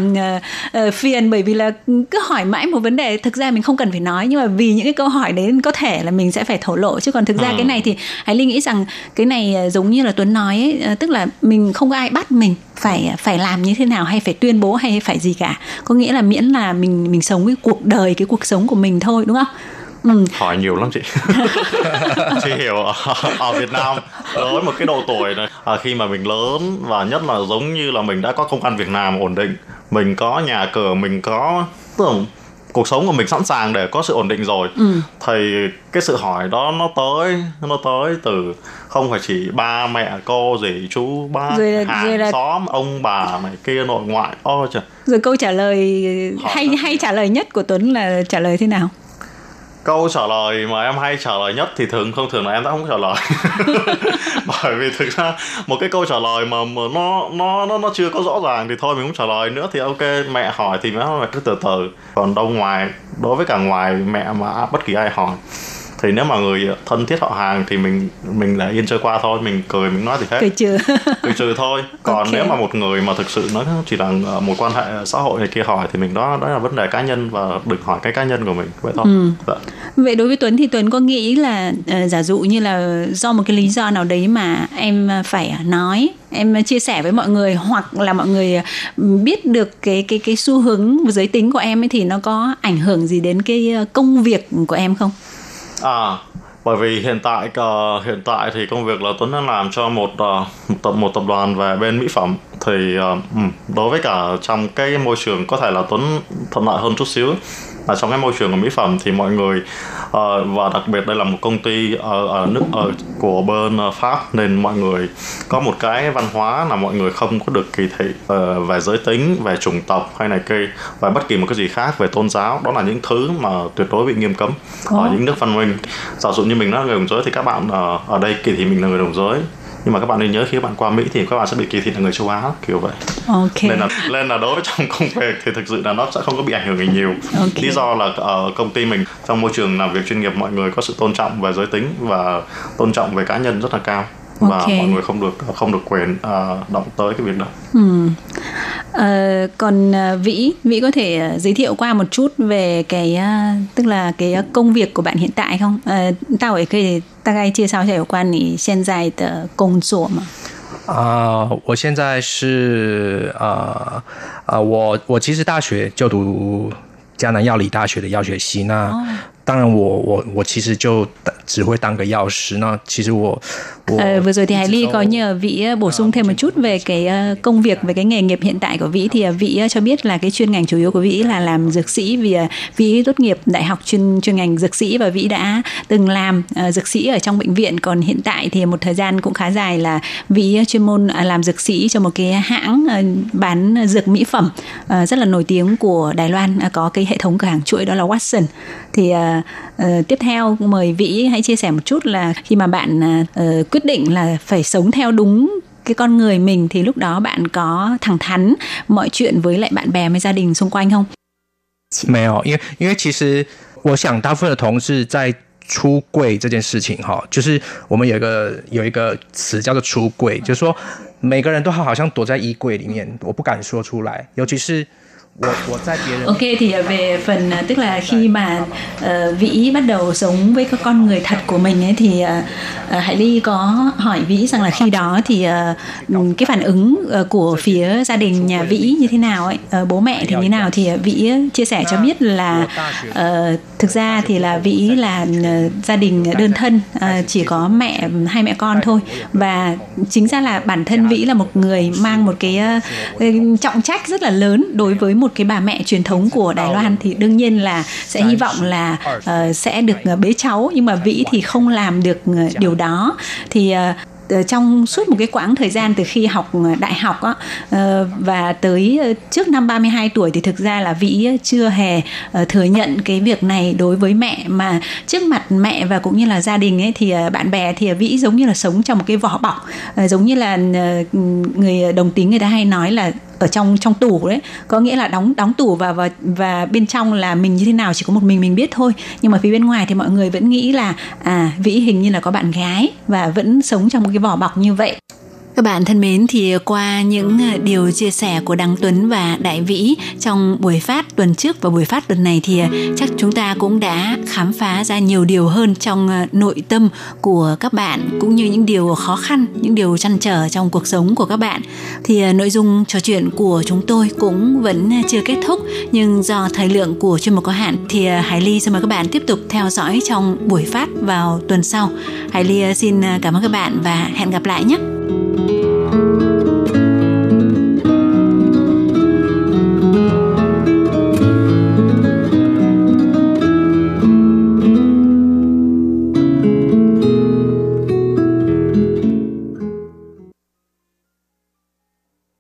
phiền, bởi vì là cứ hỏi mãi một vấn đề thực ra mình không cần phải nói, nhưng mà vì những cái câu hỏi đấy có thể là mình sẽ phải thổ lộ. Chứ còn thực ra cái này thì Hải Ly nghĩ rằng cái này giống như là Tuấn nói ấy, tức là mình không có ai bắt mình phải làm như thế nào hay phải tuyên bố hay phải gì cả, có nghĩa là miễn là mình sống cái cuộc đời, cái cuộc sống của mình thôi, đúng không? Hỏi nhiều lắm chị. Chị hiểu ở Việt Nam với một cái độ tuổi này, khi mà mình lớn và nhất là giống như là mình đã có công ăn việc làm ổn định, mình có nhà cửa, mình có cuộc sống của mình sẵn sàng để có sự ổn định rồi, thì cái sự hỏi đó nó tới từ không phải chỉ ba mẹ, cô dì chú bác, hàng xóm, ông bà này kia, nội ngoại. Rồi câu trả lời hay trả lời nhất của Tuấn là trả lời thế nào? Câu trả lời mà em hay trả lời nhất thì thông thường là em đã không trả lời. Bởi vì thực ra một cái câu trả lời mà nó chưa có rõ ràng thì thôi mình không trả lời nữa, thì ok, mẹ hỏi thì mẹ cứ từ. Còn đối với cả ngoài mẹ mà bất kỳ ai hỏi thì nếu mà người thân thiết họ hàng thì mình lại yên chơi qua thôi, mình cười, mình nói gì hết, cười trừ thôi. Còn okay. Nếu mà một người mà thực sự nó chỉ là một quan hệ xã hội này kia hỏi thì mình đó là vấn đề cá nhân và đừng hỏi cái cá nhân của mình, vậy thôi. Vậy đối với Tuấn thì Tuấn có nghĩ là giả dụ như là do một cái lý do nào đấy mà em phải nói, em chia sẻ với mọi người, hoặc là mọi người biết được cái xu hướng giới tính của em ấy, thì nó có ảnh hưởng gì đến cái công việc của em không? Bởi vì hiện tại thì công việc là Tuấn đang làm cho một tập đoàn về bên mỹ phẩm, thì đối với cả trong cái môi trường có thể là Tuấn thuận lợi hơn chút xíu là trong cái môi trường của mỹ phẩm thì mọi người và đặc biệt đây là một công ty ở nước của bên Pháp, nên mọi người có một cái văn hóa là mọi người không có được kỳ thị về giới tính, về chủng tộc hay này kia, và bất kỳ một cái gì khác về tôn giáo. Đó là những thứ mà tuyệt đối bị nghiêm cấm ở những nước văn minh. Giả dụ như mình là người đồng giới thì các bạn ở đây kỳ thị mình là người đồng giới, nhưng mà các bạn nên nhớ khi các bạn qua Mỹ thì các bạn sẽ bị kỳ thị là người châu Á, kiểu vậy. Okay. Nên là đối với trong công việc thì thực sự là nó sẽ không có bị ảnh hưởng gì nhiều. Okay. Lý do là ở công ty mình, trong môi trường làm việc chuyên nghiệp, mọi người có sự tôn trọng về giới tính và tôn trọng về cá nhân rất là cao. Và mọi người không được quyền động tới cái việc đó. Còn Vĩ có thể giới thiệu qua một chút về cái tức là cái công việc của bạn hiện tại không? Tao ở cái đại概介绍一下有关你现在的工作吗？我现在是我其实大学就读江南药理大学的药学系，那当然我其实就只会当个药师，那其实我vừa rồi thì Hải Ly có nhờ Vĩ bổ sung thêm một chút về cái công việc, về cái nghề nghiệp hiện tại của Vĩ, thì Vĩ cho biết là cái chuyên ngành chủ yếu của Vĩ là làm dược sĩ, vì Vĩ tốt nghiệp đại học chuyên ngành dược sĩ và Vĩ đã từng làm dược sĩ ở trong bệnh viện. Còn hiện tại thì một thời gian cũng khá dài là Vĩ chuyên môn làm dược sĩ cho một cái hãng bán dược mỹ phẩm rất là nổi tiếng của Đài Loan, có cái hệ thống cửa hàng chuỗi đó là Watson. Thì tiếp theo mời Vĩ hãy chia sẻ một chút là khi mà bạn quyết định là phải sống theo đúng cái con người mình thì lúc đó bạn có thẳng thắn mọi chuyện với lại bạn bè với gia đình xung quanh không? 没有，因为其实我想大部分的同志在 出柜 这件事情哈，就是我们有一个词叫做出柜，就是说每个人都好像躲在衣柜里面，我不敢说出来，尤其是OK, thì về phần tức là khi mà Vĩ bắt đầu sống với các con người thật của mình ấy, thì Hải Ly có hỏi Vĩ rằng là khi đó thì cái phản ứng của phía gia đình nhà Vĩ như thế nào ấy, bố mẹ thì như thế nào, thì Vĩ chia sẻ cho biết là thực ra thì là Vĩ là gia đình đơn thân, chỉ có mẹ, hai mẹ con thôi, và chính ra là bản thân Vĩ là một người mang một cái trọng trách rất là lớn đối với một cái bà mẹ truyền thống của Đài Loan, thì đương nhiên là sẽ hy vọng là sẽ được bế cháu, nhưng mà Vĩ thì không làm được điều đó. Thì trong suốt một cái quãng thời gian từ khi học đại học á, và tới trước năm 32 tuổi thì thực ra là Vĩ chưa hề thừa nhận cái việc này đối với mẹ, mà trước mặt mẹ và cũng như là gia đình ấy, thì bạn bè thì Vĩ giống như là sống trong một cái vỏ bọc, giống như là người đồng tính người ta hay nói là ở trong tủ đấy, có nghĩa là đóng tủ và bên trong là mình như thế nào chỉ có một mình biết thôi, nhưng mà phía bên ngoài thì mọi người vẫn nghĩ là Vĩ hình như là có bạn gái và vẫn sống trong một cái vỏ bọc như vậy. Các bạn thân mến, thì qua những điều chia sẻ của Đăng Tuấn và Đại Vĩ trong buổi phát tuần trước và buổi phát tuần này thì chắc chúng ta cũng đã khám phá ra nhiều điều hơn trong nội tâm của các bạn, cũng như những điều khó khăn, những điều trăn trở trong cuộc sống của các bạn. Thì nội dung trò chuyện của chúng tôi cũng vẫn chưa kết thúc, nhưng do thời lượng của chuyên mục có hạn thì Hải Ly xin mời các bạn tiếp tục theo dõi trong buổi phát vào tuần sau. Hải Ly xin cảm ơn các bạn và hẹn gặp lại nhé.